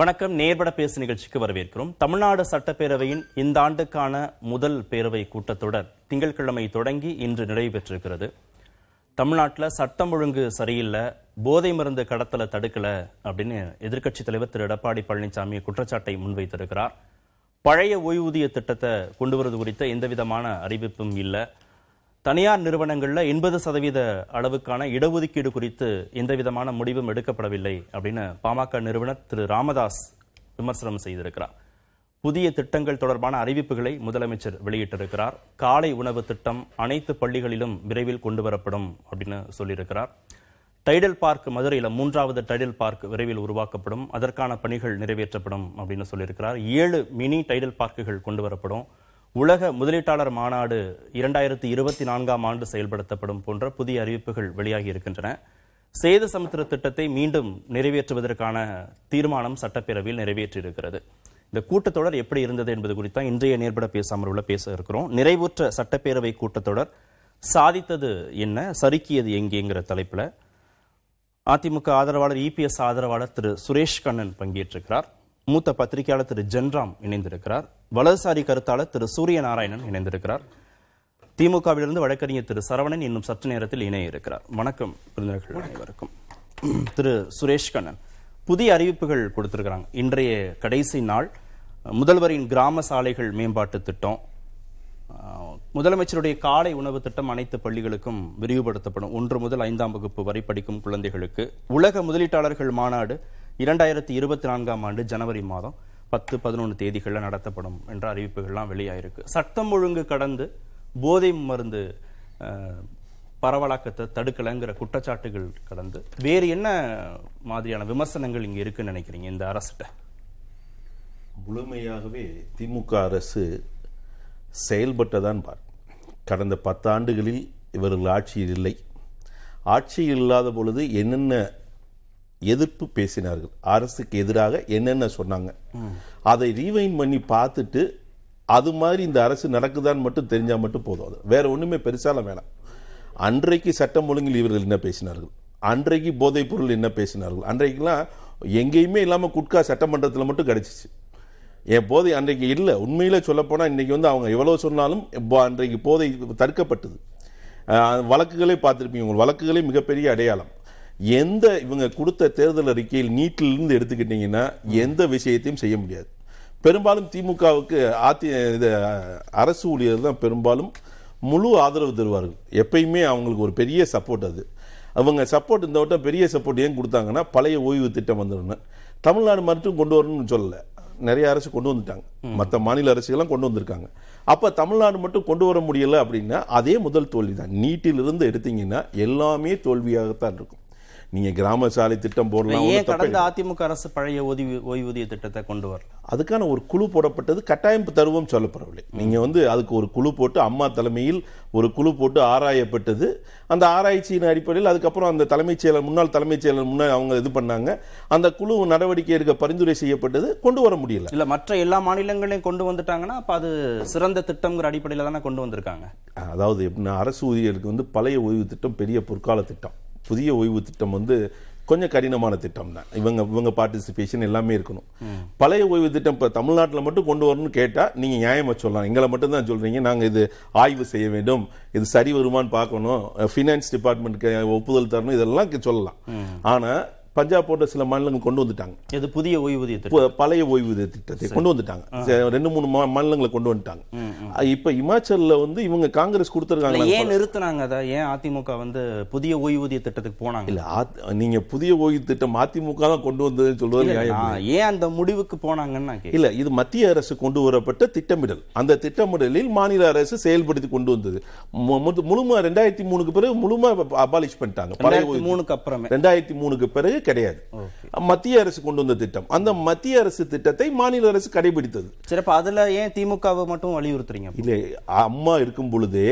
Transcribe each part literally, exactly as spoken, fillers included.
வணக்கம். நேர்பட பேசு நிகழ்ச்சிக்கு வரவேற்கிறோம். தமிழ்நாடு சட்டப்பேரவையின் இந்த ஆண்டுக்கான முதல் பேரவை கூட்டத்தொடர் திங்கட்கிழமை தொடங்கி இன்று நிறைவு பெற்றிருக்கிறது. தமிழ்நாட்டில் சட்டம் ஒழுங்கு சரியில்லை, போதை மருந்து கடத்தலை தடுக்கலை அப்படின்னு எதிர்க்கட்சித் தலைவர் திரு எடப்பாடி பழனிசாமி குற்றச்சாட்டை முன்வைத்திருக்கிறார். பழைய ஓய்வூதிய திட்டத்தை கொண்டு வருவது குறித்த எந்தவிதமான அறிவிப்பும் இல்லை. தனியார் நிறுவனங்களில் எண்பது சதவீத அளவுக்கான இடஒதுக்கீடு குறித்து எந்தவிதமான முடிவும் எடுக்கப்படவில்லை அப்படின்னு பாமக நிறுவனர் திரு ராமதாஸ் விமர்சனம் செய்திருக்கிறார். புதிய திட்டங்கள் தொடர்பான அறிவிப்புகளை முதலமைச்சர் வெளியிட்டிருக்கிறார். காலை உணவு திட்டம் அனைத்து பள்ளிகளிலும் விரைவில் கொண்டு வரப்படும் அப்படின்னு சொல்லியிருக்கிறார். டைடெல் பார்க் மதுரையில் மூன்றாவது டைடெல் பார்க் விரைவில் உருவாக்கப்படும், அதற்கான பணிகள் நிறைவேற்றப்படும் அப்படின்னு சொல்லியிருக்கிறார். ஏழு மினி டைடெல் பார்க்குகள் கொண்டு வரப்படும். உலக முதலீட்டாளர் மாநாடு இரண்டாயிரத்தி இருபத்தி நான்காம் ஆண்டு செயல்படுத்தப்படும் போன்ற புதிய அறிவிப்புகள் வெளியாகி இருக்கின்றன. சேது சமுத்திர திட்டத்தை மீண்டும் நிறைவேற்றுவதற்கான தீர்மானம் சட்டப்பேரவையில் நிறைவேற்றியிருக்கிறது. இந்த கூட்டத்தொடர் எப்படி இருந்தது என்பது குறித்து இன்றைய நேர்பட பேசாமல் உள்ள பேச இருக்கிறோம். நிறைவுற்ற சட்டப்பேரவை கூட்டத்தொடர் சாதித்தது என்ன, சறுக்கியது எங்கேங்கிற தலைப்பில் அதிமுக ஆதரவாளர் இபிஎஸ் ஆதரவாளர் திரு சுரேஷ் கண்ணன் பங்கேற்றிருக்கிறார். மூத்த பத்திரிகையாளர் திரு ஜென்ராம் இணைந்திருக்கிறார். வலதுசாரி கருத்தாளர் திரு சூரிய நாராயணன் இணைந்திருக்கிறார். திமுகவிலிருந்து வழக்கறிஞர் திரு சரவணன் இன்னும் சற்று நேரத்தில் இணைய இருக்கிறார். வணக்கம் விருந்தினர்கள் அனைவருக்கும். திரு சுரேஷ் கண்ணன், புதிய அறிவிப்புகள் கொடுத்திருக்கிறாங்க. இன்றைய கடைசி நாள். முதல்வரின் கிராம சாலைகள் மேம்பாட்டு திட்டம், முதலமைச்சருடைய காலை உணவு திட்டம் அனைத்து பள்ளிகளுக்கும் விரிவுபடுத்தப்படும், ஒன்று முதல் ஐந்தாம் வகுப்பு வரை படிக்கும் குழந்தைகளுக்கு. உலக முதலீட்டாளர்கள் மாநாடு இரண்டாயிரத்தி இருபத்தி நான்காம் ஆண்டு ஜனவரி மாதம் பத்து பதினொன்று தேதிகளில் நடத்தப்படும் என்ற அறிவிப்புகள்லாம் வெளியாயிருக்கு. சட்டம் ஒழுங்கு கடந்து போதை மருந்து பரவலாக்கத்தை தடுக்கலைங்கிற குற்றச்சாட்டுகள் கடந்து வேறு என்ன மாதிரியான விமர்சனங்கள் இங்கே இருக்குன்னு நினைக்கிறீங்க இந்த அரசிட்ட? முழுமையாகவே திமுக அரசு செயல்பட்டதான் பார். கடந்த பத்தாண்டுகளில் இவர்கள் ஆட்சியில் இல்லை. ஆட்சியில் இல்லாத பொழுது என்னென்ன எதிர்ப்பு பேசினார்கள், அரசுக்கு எதிராக என்னென்ன சொன்னாங்க, அதை ரீவைண்ட் பண்ணி பார்த்துட்டு அது மாதிரி இந்த அரசு நடக்குதான்னு மட்டும் தெரிஞ்சால் மட்டும் போதும். அது வேறு ஒன்றுமே பெருசால வேணாம். அன்றைக்கு சட்டம் ஒழுங்கில் இவர்கள் என்ன பேசினார்கள், அன்றைக்கு போதைப் பொருள் என்ன பேசினார்கள், அன்றைக்கெல்லாம் எங்கேயுமே இல்லாமல் குட்கா சட்டமன்றத்தில் மட்டும் கிடச்சிச்சு. என் போதை அன்றைக்கு இல்லை. உண்மையில் சொல்லப்போனால் இன்றைக்கி வந்து அவங்க எவ்வளோ சொன்னாலும் அன்றைக்கு போதை தடுக்கப்பட்டது. வழக்குகளே பார்த்துருப்பீங்க. உங்கள் வழக்குகளே மிகப்பெரிய அடையாளம். எந்த இவங்க கொடுத்த தேர்தல் அறிக்கையில் நீட்டிலிருந்து எடுத்துக்கிட்டிங்கன்னா எந்த விஷயத்தையும் செய்ய முடியாது. பெரும்பாலும் திமுகவுக்கு அதி இது அரசு ஊழியர் தான் பெரும்பாலும் முழு ஆதரவு தருவார்கள். எப்பயுமே அவங்களுக்கு ஒரு பெரிய சப்போர்ட். அது அவங்க சப்போர்ட் இந்த வட்டம் பெரிய சப்போர்ட் ஏன் கொடுத்தாங்கன்னா, பழைய ஓய்வு திட்டம் வந்துடும்னு தமிழ்நாடு மட்டும் கொண்டு வரணும்னு சொல்லலை. நிறைய அரசு கொண்டு வந்துட்டாங்க, மற்ற மாநில அரசுகள்லாம் கொண்டு வந்திருக்காங்க. அப்போ தமிழ்நாடு மட்டும் கொண்டு வர முடியலை அப்படின்னா அதே முதல் தோல்வி தான். நீட்டிலிருந்து எடுத்தீங்கன்னா எல்லாமே தோல்வியாகத்தான் இருக்கும். நீங்கள் கிராம சாலை திட்டம் போடலாம். கடந்த அதிமுக அரசு பழைய ஓய்வூதிய திட்டத்தை கொண்டு வரலாம். அதுக்கான ஒரு குழு போடப்பட்டது. கட்டாயம் தருவோம் சொல்லப்படவில்லை. நீங்கள் வந்து அதுக்கு ஒரு குழு போட்டு அம்மா தலைமையில் ஒரு குழு போட்டு ஆராயப்பட்டது. அந்த ஆராய்ச்சியின் அடிப்படையில் அதுக்கப்புறம் அந்த தலைமைச் செயலர் முன்னாள் தலைமைச் செயலர் முன்னாள் அவங்க இது பண்ணாங்க. அந்த குழு நடவடிக்கை எடுக்க பரிந்துரை செய்யப்பட்டது. கொண்டு வர முடியல. இல்லை, மற்ற எல்லா மாநிலங்களையும் கொண்டு வந்துட்டாங்கன்னா அப்போ அது சிறந்த திட்டம்ங்கிற அடிப்படையில் தானே கொண்டு வந்திருக்காங்க. அதாவது எப்படின்னா, அரசு ஊழியர்களுக்கு வந்து பழைய ஓய்வு திட்டம் பெரிய பொற்கால திட்டம். புதிய ஓய்வு திட்டம் வந்து கொஞ்சம் கடினமான திட்டம் தான். இவங்க இவங்க பார்ட்டிசிபேஷன் எல்லாமே இருக்கணும். பழைய ஓய்வு திட்டம் இப்போ தமிழ்நாட்டில் மட்டும் கொண்டு வரணும்னு கேட்டால் நீங்கள் நியாயமாக சொல்லலாம். எங்களை மட்டும்தான் சொல்கிறீங்க, நாங்கள் இது ஆய்வு செய்ய வேண்டும், இது சரி வருமானு பார்க்கணும், ஃபினான்ஸ் டிபார்ட்மெண்ட்க்கு ஒப்புதல் தரணும், இதெல்லாம் சொல்லலாம். ஆனால் பஞ்சாப் போன்ற சில மாநிலங்கள் கொண்டு வந்துட்டாங்க. இது புதிய ஓய்வூதிய திட்டம், பழைய ஓய்வூதிய திட்டத்தை கொண்டு வந்துட்டாங்க. ரெண்டு மூணு மாநிலங்களை கொண்டு வந்துட்டாங்க. இப்போ இமாச்சலில் வந்து இவங்க காங்கிரஸ் கொடுத்துருக்காங்க. ஏன் நிறுத்தினாங்க அதை? ஏன் அதிமுக வந்து புதிய ஓய்வூதிய திட்டத்துக்கு போனாங்க? இல்லை, நீங்கள் புதிய ஓய்வு திட்டம் அதிமுக தான் கொண்டு வந்ததுன்னு சொல்வது ஏன் அந்த முடிவுக்கு போனாங்கன்னு நான் கேட்கல. இது மத்திய அரசு கொண்டு வரப்பட்ட திட்டமிடல். அந்த திட்டமிடலில் மாநில அரசு செயல்படுத்தி கொண்டு வந்தது. முழுமா ரெண்டாயிரத்தி மூணுக்கு பிறகு முழுமா அபாலிஷ் பண்ணிட்டாங்க. மூணுக்கு அப்புறம் ரெண்டாயிரத்தி மூணுக்கு பிறகு கிடையாது. மத்திய அரசு கொண்டு வந்த திட்டம். அந்த மத்திய அரசு திட்டத்தை மாநில அரசு கடைபிடித்தது. சரி, அப்ப அதுல ஏன் திமுகவை மட்டும் வலியுறுத்துறீங்க? இல்ல, அம்மா இருக்கும் பொழுதே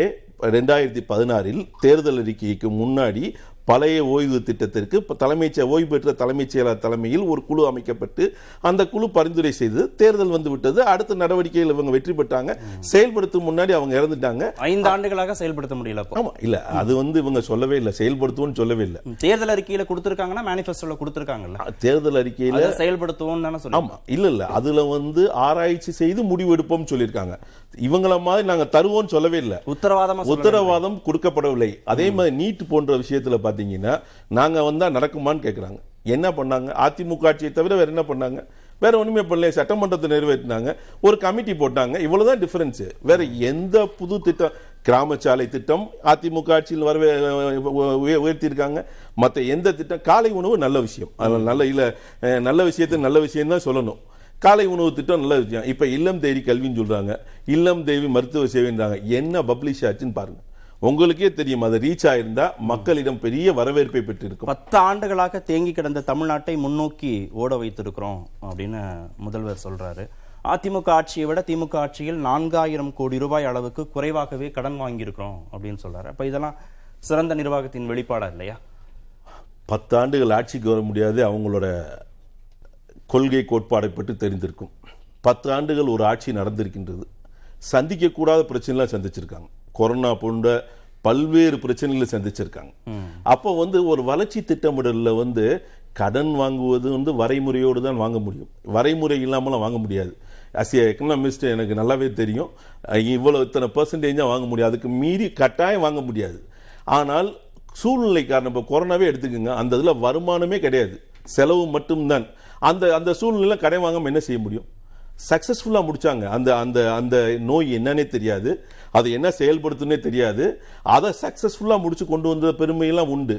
ரெண்டாயிரத்தி பதினாறில் தேர்தல் அறிக்கைக்கு முன்னாடி பழைய ஓய்வு திட்டத்திற்கு தலைமைச் ஓய்வு பெற்ற தலைமைச் செயலாளர் தலைமையில் ஒரு குழு அமைக்கப்பட்டு அந்த குழு பரிந்துரை செய்து தேர்தல் வந்துவிட்டது. அடுத்த நடவடிக்கையில் இவங்க வெற்றி பெற்றாங்க. செயல்படுத்தும் முன்னாடி அவங்க இறந்துட்டாங்க. ஐந்து ஆண்டுகளாக செயல்படுத்த முடியல. ஆமா, இல்ல அது வந்து இவங்க சொல்லவே இல்லை, செயல்படுத்துவோம் சொல்லவே இல்லை. தேர்தல் அறிக்கையில் கொடுத்திருக்காங்கன்னா, மேனிஃபெஸ்டோல கொடுத்திருக்காங்கல்ல, தேர்தல் அறிக்கையில் செயல்படுத்துவோம் தானே சொல்லுங்க. ஆமா, இல்ல இல்ல அதுல வந்து ஆராய்ச்சி செய்து முடிவெடுப்போம் சொல்லியிருக்காங்க. இவங்கள மாதிரி நாங்கள் தருவோம் சொல்லவே இல்லை, உத்தரவாதம் உத்தரவாதம் கொடுக்கப்படவில்லை. அதே மாதிரி நீட் போன்ற விஷயத்தில் பார்த்தீங்கன்னா நாங்கள் வந்தால் நடக்குமான்னு கேட்குறாங்க. என்ன பண்ணாங்க? அதிமுக ஆட்சியை தவிர வேறு என்ன பண்ணாங்க? வேற ஒன்றுமே பண்ணல. சட்டமன்றத்தை நிறைவேற்றினாங்க, ஒரு கமிட்டி போட்டாங்க, இவ்வளவுதான் டிஃபரன்ஸ். வேற எந்த புது திட்டம், கிராமச்சாலை திட்டம் அதிமுக ஆட்சியில் வரவே உயர்த்தியிருக்காங்க. மற்ற எந்த திட்டம், காலை உணவு நல்ல விஷயம், அதில் நல்ல இல்லை நல்ல விஷயத்தை நல்ல விஷயம் தான் சொல்லணும். காலை உணவு திட்டம் நல்ல விஷயம். இப்போ இல்லம் தேடி கல்வின்னு சொல்கிறாங்க, இல்லம் தேடி மருத்துவ சேவைன்றாங்க. என்ன பப்ளிஷ் ஆச்சுன்னு பாருங்கள், உங்களுக்கே தெரியும். அது ரீச் ஆயிருந்தா மக்களிடம் பெரிய வரவேற்பை பெற்றிருக்கும். பத்து ஆண்டுகளாக தேங்கி கிடந்த தமிழ்நாட்டை முன்னோக்கி ஓட வைத்திருக்கிறோம் அப்படின்னு முதல்வர் சொல்கிறாரு. அதிமுக ஆட்சியை விட திமுக ஆட்சியில் நான்காயிரம் கோடி ரூபாய் அளவுக்கு குறைவாகவே கடன் வாங்கியிருக்கிறோம் அப்படின்னு சொல்கிறாரு. அப்போ இதெல்லாம் சிறந்த நிர்வாகத்தின் வெளிப்பாடாக இல்லையா? பத்தாண்டுகள் ஆட்சிக்கு வர முடியாது, அவங்களோட கொள்கை கோட்பாடை பற்றி தெரிந்திருக்கும். பத்து ஆண்டுகள் ஒரு ஆட்சி நடந்திருக்கின்றது, சந்திக்கக்கூடாத பிரச்சனைலாம் சந்திச்சிருக்காங்க. கொரோனா போன்ற பல்வேறு பிரச்சனைகளை சந்திச்சிருக்காங்க. அப்போ வந்து ஒரு வளர்ச்சி திட்டமிடலில் வந்து கடன் வாங்குவது வந்து வரைமுறையோடு தான் வாங்க முடியும், வரைமுறை இல்லாமலாம் வாங்க முடியாது. அஸ் ஏ எக்கனாமிஸ்ட் எனக்கு நல்லாவே தெரியும், இவ்வளோ இத்தனை பர்சன்டேஜாக வாங்க முடியாது, அதுக்கு மீறி கட்டாயம் வாங்க முடியாது. ஆனால் சூழ்நிலை காரணம், இப்போ கொரோனாவே எடுத்துக்கோங்க, அந்த இதில் வருமானமே கிடையாது, செலவு மட்டும்தான். அந்த அந்த சூழ்நிலை கடன் வாங்காமல் என்ன செய்ய முடியும்? சக்ஸஸ்ஃபுல்லாக முடித்தாங்க. அந்த அந்த அந்த நோய் என்னன்னே தெரியாது, அது என்ன செயல்படுத்துன்னே தெரியாது, அதை சக்ஸஸ்ஃபுல்லாக முடிச்சு கொண்டு வந்த பெருமையெல்லாம் உண்டு.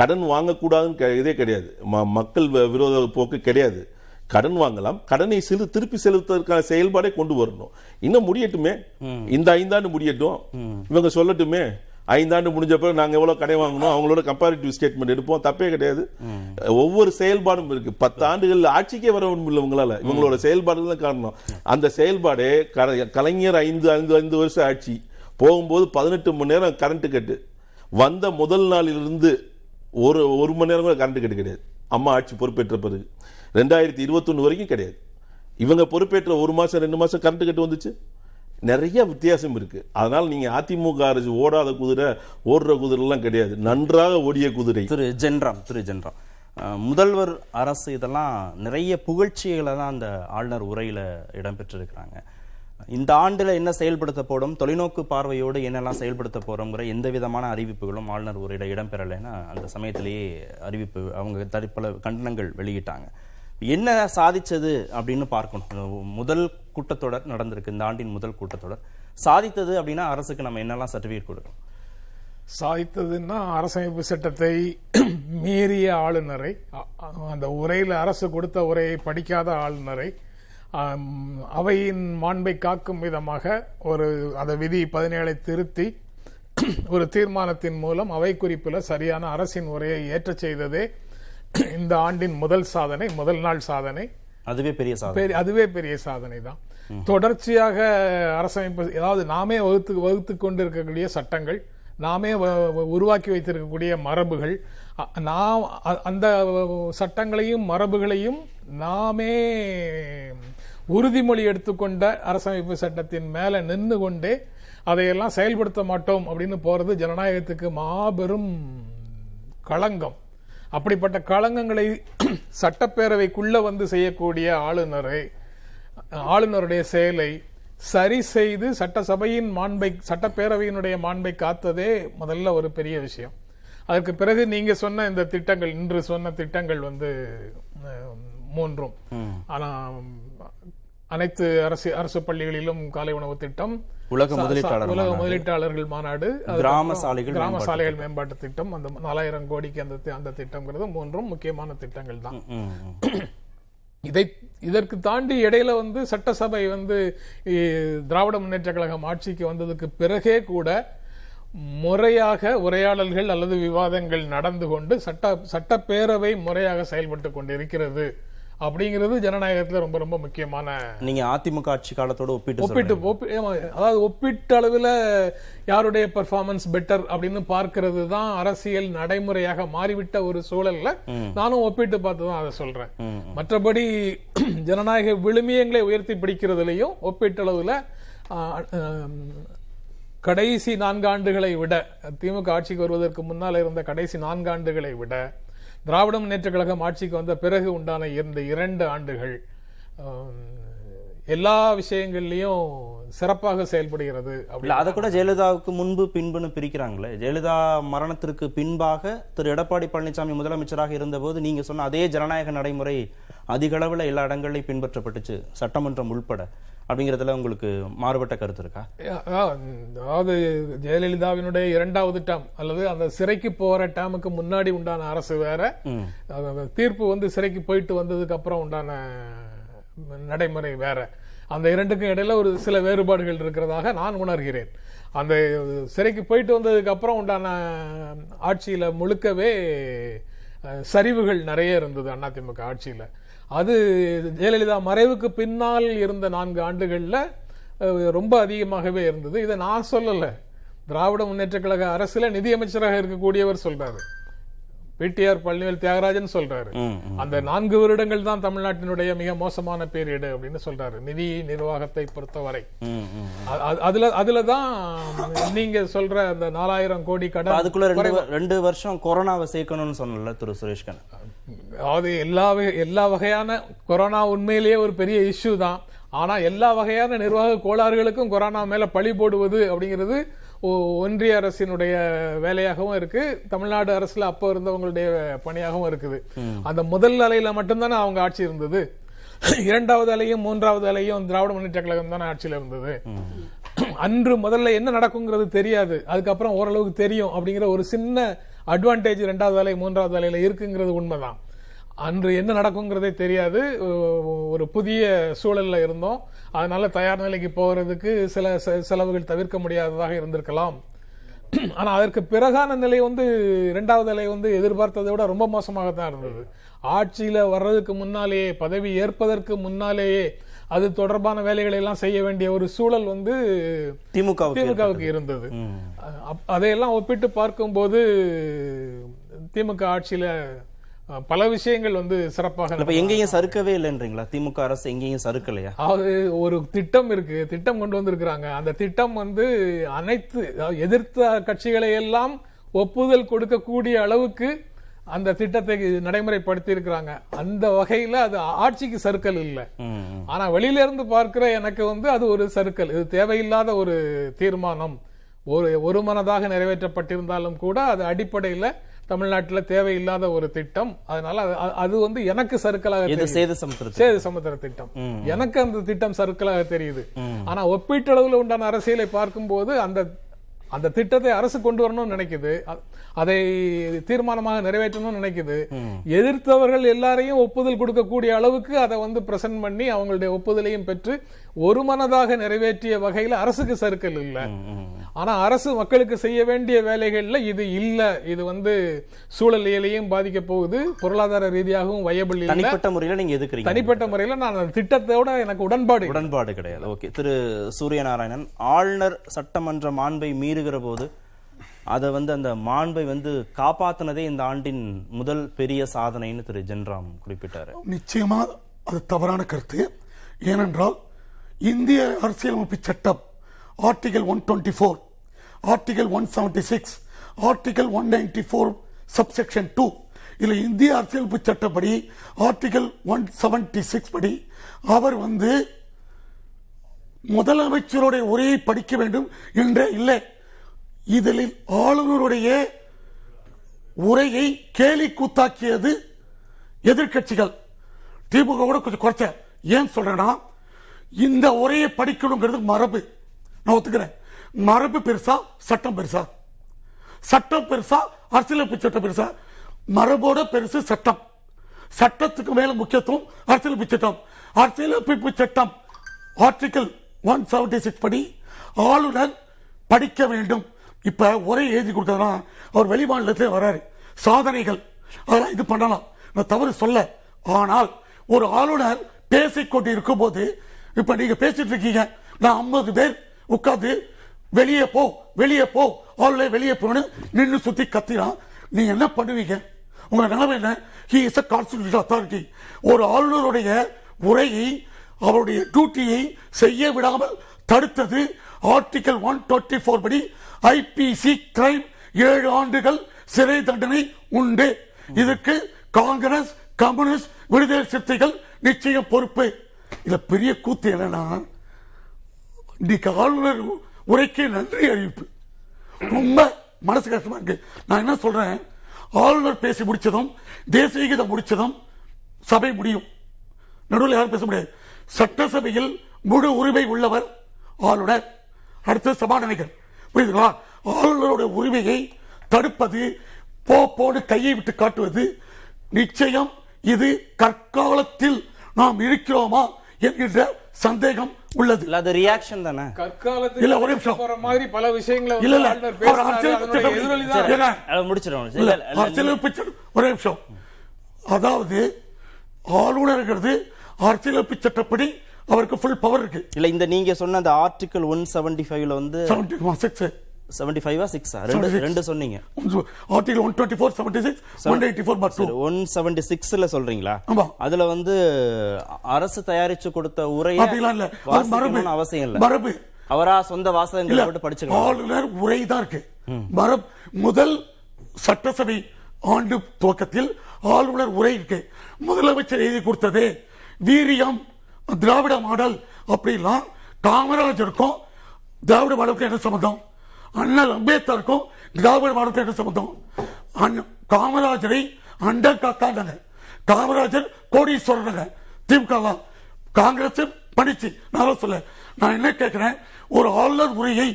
கடன் வாங்கக்கூடாதுன்னு இதே கிடையாது, ம மக்கள் விரோத போக்கு கிடையாது. கடன் வாங்கலாம், கடனை செலு திருப்பி செலுத்துவதற்கான செயல்பாடே கொண்டு வரணும். இன்னும் முடியட்டுமே, இந்த ஐந்தாண்டு முடியட்டும், இவங்க சொல்லட்டுமே. ஐந்தாண்டு முடிஞ்சப்போ நாங்கள் எவ்வளோ கடை வாங்கணும், அவங்களோட கம்பேரிட்டிவ் ஸ்டேட்மெண்ட் எடுப்போம், தப்பே கிடையாது. ஒவ்வொரு செயல்பாடும் இருக்கு. பத்து ஆண்டுகள் ஆட்சிக்கே வர முடியல இவங்களால, இவங்களோட செயல்பாடு தான் காரணம். அந்த செயல்பாடே கலைஞர் ஐந்து ஐந்து ஐந்து வருஷம் ஆட்சி போகும்போது பதினெட்டு மணி நேரம் கரண்ட் கட்டு, வந்த முதல் நாளிலிருந்து ஒரு ஒரு மணி நேரம் கூட கரண்ட் கட்டு கிடையாது. அம்மா ஆட்சி பொறுப்பேற்ற பிறகு ரெண்டாயிரத்தி இருபத்தொன்னு வரைக்கும் கிடையாது. இவங்க பொறுப்பேற்ற ஒரு மாசம் ரெண்டு மாசம் கரண்ட் கட்டு வந்துச்சு. நிறைய வித்தியாசம் இருக்கு. அதனால் நீங்க அதிமுக அரசு ஓடாத குதிரை ஓடுற குதிரை எல்லாம் கிடையாது, நன்றாக ஓடிய குதிரை. திரு ஜென்ராம் திரு ஜென்ராம் முதல்வர் அரசு இதெல்லாம் நிறைய புகழ்ச்சிகளை தான் அந்த ஆளுநர் உரையில இடம்பெற்றிருக்கிறாங்க. இந்த ஆண்டுல என்ன செயல்படுத்த போடும், தொலைநோக்கு பார்வையோடு என்னெல்லாம் செயல்படுத்த போறோங்கிற எந்த விதமான அறிவிப்புகளும் ஆளுநர் உரையில இடம்பெறலைன்னா அந்த சமயத்திலேயே அறிவிப்பு அவங்க தற்பல கண்டனங்கள் வெளியிட்டாங்க. என்ன சாதிச்சது அப்படின்னு பார்க்கணும். முதல் கூட்டத்தொடர் நடந்திருக்கு, இந்த ஆண்டின் முதல் கூட்டத்தொடர் சாதித்தது அப்படின்னா அரசுக்கு நம்ம என்னெல்லாம் சர்டிஃபிகேட் கொடுக்கணும்? சாதித்ததுன்னா அரசமைப்பு சட்டத்தை மீறிய ஆளுநரை, அந்த உரையில் அரசு கொடுத்த உரையை படிக்காத ஆளுநரை, அவையின் மாண்பை காக்கும் விதமாக ஒரு அந்த விதி பதினேழை திருத்தி ஒரு தீர்மானத்தின் மூலம் அவை குறிப்பில் சரியான அரசின் உரையை ஏற்ற செய்ததே இந்த ஆண்டின் முதல் சாதனை, முதல் நாள் சாதனை. அதுவே பெரிய சாதனை, அதுவே பெரிய சாதனை தான். தொடர்ச்சியாக அரசமைப்பு, அதாவது நாமே வகுத்து வகுத்து கொண்டிருக்கக்கூடிய சட்டங்கள், நாமே உருவாக்கி வைத்திருக்கக்கூடிய மரபுகள், நாம் அந்த சட்டங்களையும் மரபுகளையும் நாமே உறுதிமொழி எடுத்துக்கொண்ட அரசமைப்பு சட்டத்தின் மேலே நின்று கொண்டே அதையெல்லாம் செயல்படுத்த மாட்டோம் அப்படின்னு போகிறது ஜனநாயகத்துக்கு மாபெரும் களங்கம். அப்படிப்பட்ட களங்கங்களை சட்டப்பேரவைக்குள்ள வந்து செய்யக்கூடிய ஆளுநரை, ஆளுநருடைய செயலை சரி செய்து சட்டசபையின் மாண்பை, சட்டப்பேரவையினுடைய மாண்பை காத்ததே முதல்ல ஒரு பெரிய விஷயம். அதற்கு பிறகு நீங்க சொன்ன இந்த திட்டங்கள், இன்று சொன்ன திட்டங்கள் வந்து மூன்றும், ஆனா அனைத்து அரசு அரசு பள்ளிகளிலும் காலை உணவு திட்டம், உலக முதலீட்டாளர்கள் மாநாடு, கிராம சாலைகள் கிராம சாலைகள் மேம்பாட்டு திட்டம், அந்த நாலாயிரம் கோடிக்கு அந்த அந்த திட்டம்ங்கிறது மூன்றும் முக்கியமான திட்டங்கள் தான். இதை இதற்கு தாண்டி இடையில வந்து சட்டசபை வந்து திராவிட முன்னேற்ற கழகம் ஆட்சிக்கு வந்ததுக்கு பிறகே கூட முறையாக உரையாடல்கள் அல்லது விவாதங்கள் நடந்து கொண்டு சட்ட சட்டப்பேரவை முறையாக செயல்பட்டு கொண்டிருக்கிறது அப்படிங்கிறது ஜனநாயகத்தில் ரொம்ப ரொம்ப முக்கியமான. நீங்கள் அதிமுக ஆட்சி காலத்தோடு ஒப்பிட்டு ஒப்பிட்டு ஒப்பி அதாவது ஒப்பிட்ட அளவில் யாருடைய பெர்ஃபார்மன்ஸ் பெட்டர் அப்படின்னு பார்க்கறது தான் அரசியல் நடைமுறையாக மாறிவிட்ட ஒரு சூழலில் நானும் ஒப்பிட்டு பார்த்து தான் அதை சொல்கிறேன். மற்றபடி ஜனநாயக விழுமியங்களை உயர்த்தி பிடிக்கிறதுலையும் ஒப்பீட்டளவில் கடைசி நான்காண்டுகளை விட, திமுக ஆட்சிக்கு வருவதற்கு முன்னால் இருந்த கடைசி நான்காண்டுகளை விட, திராவிட முன்னேற்ற கழகம் ஆட்சிக்கு வந்த பிறகு உண்டான இந்த இரண்டு ஆண்டுகள் எல்லா விஷயங்கள்லையும் சிறப்பாக செயல்படுகிறது. அதை கூட ஜெயலலிதாவுக்கு முன்பு பின்புன்னு பிரிக்கிறாங்களே. ஜெயலலிதா மரணத்திற்கு பின்பாக திரு எடப்பாடி பழனிசாமி முதலமைச்சராக இருந்தபோது நீங்க சொன்ன அதே ஜனநாயக நடைமுறை அதிக அளவில் எல்லா இடங்களையும் பின்பற்றப்பட்டுச்சு, சட்டமன்றம் உள்பட. அப்படிங்கிறதுல உங்களுக்கு மாறுபட்ட கருத்து இருக்கா? அதாவது ஜெயலலிதாவினுடைய இரண்டாவது டேம் அல்லது அந்த சிறைக்கு போற டேமுக்கு முன்னாடி உண்டான அரசு வேற, தீர்ப்பு வந்து சிறைக்கு போயிட்டு வந்ததுக்கு அப்புறம் உண்டான நடைமுறை வேற. அந்த இரண்டுக்கும் இடையில ஒரு சில வேறுபாடுகள் இருக்கிறதாக நான் உணர்கிறேன். அந்த சிறைக்கு போயிட்டு வந்ததுக்கு அப்புறம் உண்டான ஆட்சியில முழுக்கவே சரிவுகள் நிறைய இருந்தது அதிமுக ஆட்சியில. அது ஜெயலலிதா மறைவுக்கு பின்னால் இருந்த நான்கு ஆண்டுகள்ல ரொம்ப அதிகமாகவே இருந்தது. இதை நான் சொல்லல, திராவிட முன்னேற்ற கழக அரசுல நிதியமைச்சராக இருக்கக்கூடியவர் சொல்றாரு, பிடிஆர் பழனிவேல் தியாகராஜன் சொல்றாரு, அந்த நான்கு வருடங்கள் தான் தமிழ்நாட்டினுடைய மிக மோசமான பீரியடு அப்படின்னு சொல்றாரு நிதி நிர்வாகத்தை பொறுத்தவரை. அதுல அதுலதான் நீங்க சொல்ற அந்த நாலாயிரம் கோடி கடன், அதுக்குள்ள ரெண்டு வருஷம் கொரோனாவை சேர்க்கணும்னு சொன்னல திரு சுரேஷ் கண்ணன். அதாவது எல்லா எல்லா வகையான கொரோனா உண்மையிலேயே ஒரு பெரிய இஷ்யூ தான். ஆனா எல்லா வகையான நிர்வாக கோளாறுகளுக்கும் கொரோனா மேல பழி போடுவது அப்படிங்கிறது ஒன்றிய அரசினுடைய வேலையாகவும் இருக்கு, தமிழ்நாடு அரசுல அப்போ இருந்தவங்களுடைய பணியாகவும் இருக்குது. அந்த முதல் அலையில மட்டும்தானே அவங்க ஆட்சி இருந்தது, இரண்டாவது அலையும் மூன்றாவது அலையும் திராவிட முன்னேற்ற கழகம் தானே ஆட்சியில இருந்தது. அன்று முதல்ல என்ன நடக்குங்கிறது தெரியாது, அதுக்கப்புறம் ஓரளவுக்கு தெரியும். அப்படிங்கிற ஒரு சின்ன அட்வான்டேஜ் ரெண்டாவது அலை மூன்றாவது அலையில இருக்குங்கிறது உண்மைதான். அன்று என்ன நடக்குங்கிறதே தெரியாது, ஒரு புதிய சூழல்ல இருந்தோம், அதனால தயார் நிலைக்கு போகிறதுக்கு சில செலவுகள் தவிர்க்க முடியாததாக இருந்திருக்கலாம். ஆனா அதற்கு பிறகான நிலை வந்து இரண்டாவது நிலை வந்து எதிர்பார்த்ததை விட ரொம்ப மோசமாக தான் இருந்தது. ஆட்சியில வர்றதுக்கு முன்னாலேயே, பதவி ஏற்பதற்கு முன்னாலேயே அது தொடர்பான வேலைகளை எல்லாம் செய்ய வேண்டிய ஒரு சூழல் வந்து திமுக திமுகவுக்கு இருந்தது. அதையெல்லாம் ஒப்பிட்டு பார்க்கும்போது திமுக ஆட்சியில பல விஷயங்கள் வந்து சிறப்பாக, எங்கேயும் சறுக்கவே இல்லைன்றீங்களா? திமுக அரசு எங்கேயும் சறுக்கலையா? அது ஒரு திட்டம் இருக்கு, திட்டம் கொண்டு வந்திருக்கிறாங்க. அந்த திட்டம் வந்து அனைத்து எதிர்த்த கட்சிகளை எல்லாம் ஒப்புதல் கொடுக்கக்கூடிய அளவுக்கு அந்த திட்டத்தை நடைமுறைப்படுத்தி இருக்கிறாங்க. அந்த வகையில அது ஆட்சிக்கு சறுக்கல் இல்லை. ஆனா வெளியில இருந்து பார்க்கிற எனக்கு வந்து அது ஒரு சறுக்கல், இது தேவையில்லாத ஒரு தீர்மானம். ஒரு ஒரு மனதாக நிறைவேற்றப்பட்டிருந்தாலும் கூட அது அடிப்படையில தமிழ்நாட்டில் தேவையில்லாத ஒரு திட்டம். அதனால அது வந்து எனக்கு சறுக்கலாக, சேது சமுத்திர திட்டம் எனக்கு அந்த திட்டம் சறுக்கலாக தெரியுது. ஆனா ஒப்பீட்டளவில் உண்டான அரசியலை பார்க்கும்போது அந்த அந்த திட்டத்தை அரசு கொண்டு வரணும்னு நினைக்குது, அதை தீர்மானமாக நிறைவேற்றணும்னு நினைக்குது. எதிர்த்தவர்கள் எல்லாரையும் ஒப்புதல் கொடுக்கக்கூடிய அளவுக்கு அதை வந்து பிரசன்ட் பண்ணி அவங்களுடைய ஒப்புதலையும் பெற்று ஒரு மனதாக நிறைவேற்றிய வகையில் அரசுக்கு சறுக்கல் இல்லை. ஆனா அரசு மக்களுக்கு செய்ய வேண்டிய வேலைகள்ல இது இல்ல, இது வந்து சூழலியலையும் பாதிக்க போகுது, பொருளாதார ரீதியாகவும் வயபிள் இல்லை. தனிப்பட்ட முறையில நீங்க எதுக்குறீங்க? தனிப்பட்ட முறையில நான் திட்டத்தோட எனக்கு உடன்பாடு உடன்பாடு கிடையாது. ஓகே, திரு சூரிய நாராயணன், ஆளுநர் சட்டமன்ற மாண்பை மீறுகிற போது அதை வந்து அந்த மாண்பை வந்து காப்பாத்தினதே இந்த ஆண்டின் முதல் பெரிய சாதனைன்னு திரு ஜென்ராம் குறிப்பிட்டாரு. நிச்சயமா அது தவறான கருத்து. ஏனென்றால் இந்திய அரசியலமைப்பு சட்டம் article one twenty four, article one seventy six, article one ninety four subsection two, இதில் இந்திய அரசியலமைப்பு சட்டப்படி ஆர்டிகல் ஒன் செவன்டி சிக்ஸ் படி அவர் வந்து முதலமைச்சருடைய உரையை படிக்க வேண்டும் என்றே இல்லை. இதில் ஆளுநருடைய உரையை கேலி கூத்தாக்கியது எதிர்கட்சிகள், திமுக கூட கொஞ்சம் குறைச்ச. ஏன் சொல்றேன்னா, இந்த உரையை படிக்கணுங்கிறது மரபு, நான் ஒத்துக்கிறேன். மரபு பெருசா சட்டம் பெருசா? சட்டம் பெருசா அரசியலமைப்பு சட்டம் பெருசா? மரபோட பெருசு சட்டம், சட்டத்துக்கு மேல முக்கியத்துவம் அரசியலமைப்பு சட்டம். அரசியலமைப்பு சட்டம் ஆர்டிகல் ஒன் செவன்டி சிக்ஸ் படி ஆளுநர் படிக்க வேண்டும். இப்ப ஒரே எழுதி கொடுத்ததுனா அவர் வெளி மாநிலத்திலே வராரு, சாதனைகள் அதெல்லாம் இது பண்ணலாம், நான் தவறு சொல்ல. ஆனால் ஒரு ஆளுநர் பேசிக்கொண்டு இருக்கும் போது, இப்ப நீங்க பேசிட்டு இருக்கீங்க, நான் ஐம்பது பேர் உட்காந்து வெளியே போ வெளியே போ ஆளுநர் வெளியே போன்னு நின்று சுத்தி கத்தினான், நீ என்ன பண்ணுவீங்க? உங்க நிலைமை என்ன? He is a constitutional authority. ஒரு ஆளுநருடைய உரையை, அவருடைய டியூட்டியை செய்ய விடாமல் தடுத்தது ஆர்டிகல் ஒன் டுவெண்ட்டி போர் படி ஐபிசி கிரைம், ஏழு ஆண்டுகள் சிறை தண்டனை உண்டு. இதற்கு காங்கிரஸ், கம்யூனிஸ்ட், விடுதலை சிறுத்தைகள் நிச்சயம் பொறுப்பு. இதுல பெரிய கூத்து என்னன்னா, இன்னைக்கு ஆளுநர் உரைக்கு நன்றி அறிவிப்பு. ரொம்ப மனசு கஷ்டமா இருக்கு. நான் என்ன சொல்றேன், ஆளுநர் பேசி முடிச்சதும் தேசிய கீதம் முடிச்சதும் சபை முடியும். நடுவில் யாரும் பேச முடியாது. சட்டசபையில் முழு உரிமை உள்ளவர் ஆளுநர், அடுத்தது சபாநாயகர். புரியுதுங்களா? ஆளுநருடைய உரிமையை தடுப்பது, போப்போடு கையை விட்டு காட்டுவது, நிச்சயம் இது கற்காலத்தில் நாம் இருக்கிறோமா என்கின்ற சந்தேகம் உள்ளது. அது ரியாக்ஷன் தானே. கற்காலத்துல இல்ல, ஒரே நிமிஷம் போற மாதிரி பல விஷயங்களை இல்ல இல்ல பேசுறாங்க. அது முடிச்சிரோம். இல்ல அரசியல் பிச்சை. ஒரே நிமிஷம். அதாவது ஆளுநர்ங்கிறது அரசியல் பிச்சைப்படி அவருக்கு ஃபுல் பவர் இருக்கு. இல்ல இந்த நீங்க சொன்ன அந்த ஆர்டிகல் ஒன் செவன்டி ஃபைவ் ல வந்து செவன்டி ஃபைவ் ஆ சிக்ஸ் ஆ ரெண்டு ரெண்டு சொன்னீங்க. Article one twenty four seventy six one eighty four but one seventy six ல சொல்றீங்களா? அதுல வந்து அரசு தயாரிச்சு கொடுத்த உரையை அப்படிலாம் இல்ல, அது மரபு அவசியம் இல்ல, மரபு அவரா சொந்த வாசகங்களை போட்டு படிச்சுக்கலாம். ஆளுநர் உரை தான் இருக்கு. மரபு முதல் சட்டசபை ஆண்டு துவக்கத்தில் ஆளுநர் உரை இருக்கு. முதலமைச்சர் எழுதி கொடுத்தது வீரியம், திராவிட மாடல் அப்படிலாம். காமராஜருக்கும் திராவிட மாடலுக்கும் என்ன சம்பந்தம்? அண்ணல் அம்பேத்கருக்கும் திராவிட மாடலுக்கும் என்ன சம்பந்தம்? காமராஜரை அண்டர் காத்தாங்க. காமராஜர் கோடீஸ்வரனாங்க. திமுக காங்கிரஸ் பண்ணிச்சு. நான் சொல்ல நான் என்ன கேட்கிறேன், ஒரு ஆளுநர் உரையை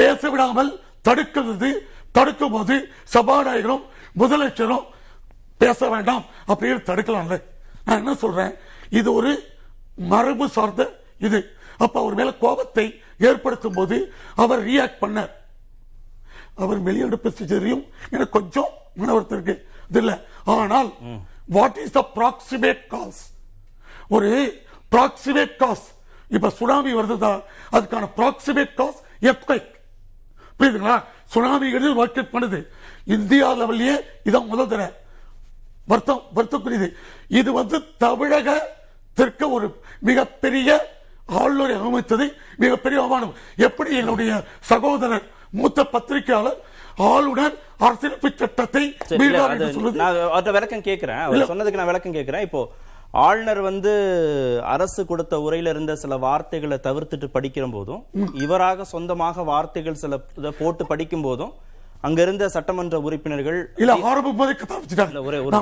பேச விடாமல் தடுக்கிறது. தடுக்கும் போது சபாநாயகரும் முதலமைச்சரும் பேச வேண்டாம் அப்படின்னு தடுக்கலாம்ல. நான் என்ன சொல்றேன், இது ஒரு மரபு சார்ந்த இது. அப்ப அவர் மேல கோபத்தை ஏற்படுத்தும் போது அவர் ரியாக்ட் பண்ணார். அவர் வெளியெடுப்பு தெரியும், எனக்கு கொஞ்சம் மன வருத்தம் இருக்கு. இது இல்லை. ஆனால் what is the proximate cause? ஒரு ப்ராக்சிமேட் காஸ், இப்ப சுனாமி வருதுதா, அதுக்கான ப்ராக்சிமேட் காஸ் எர்த்குவேக். புரியுதுங்களா? சுனாமி வர்க்கெட் பண்ணுது இந்தியா லெவல்லையே. இதான் முதல் தர வருத்தம் வருத்தக்குரியது. இது வந்து தமிழக தெற்கு ஒரு மிகப்பெரிய ஆளுநரை அவமதித்தது மிகப்பெரிய அவமானம். எப்படி என்னுடைய சகோதரர் மூத்த பத்திரிகையாளர் ஆளுநர் அரசியலமைப்பு சட்டத்தை விளக்கம் கேட்கிறேன், சொன்னதுக்கு நான் விளக்கம் கேட்கிறேன். இப்போ ஆளுநர் வந்து அரசு கொடுத்த உரையில இருந்த சில வார்த்தைகளை தவிர்த்துட்டு படிக்கிற போதும், இவராக சொந்தமாக வார்த்தைகள் சில இதை போட்டு படிக்கும் போதும் அங்க இருந்த சட்டமன்ற உறுப்பினர்கள் இல்ல ஆரம்பிப்பதற்கு ஒரே ஒரு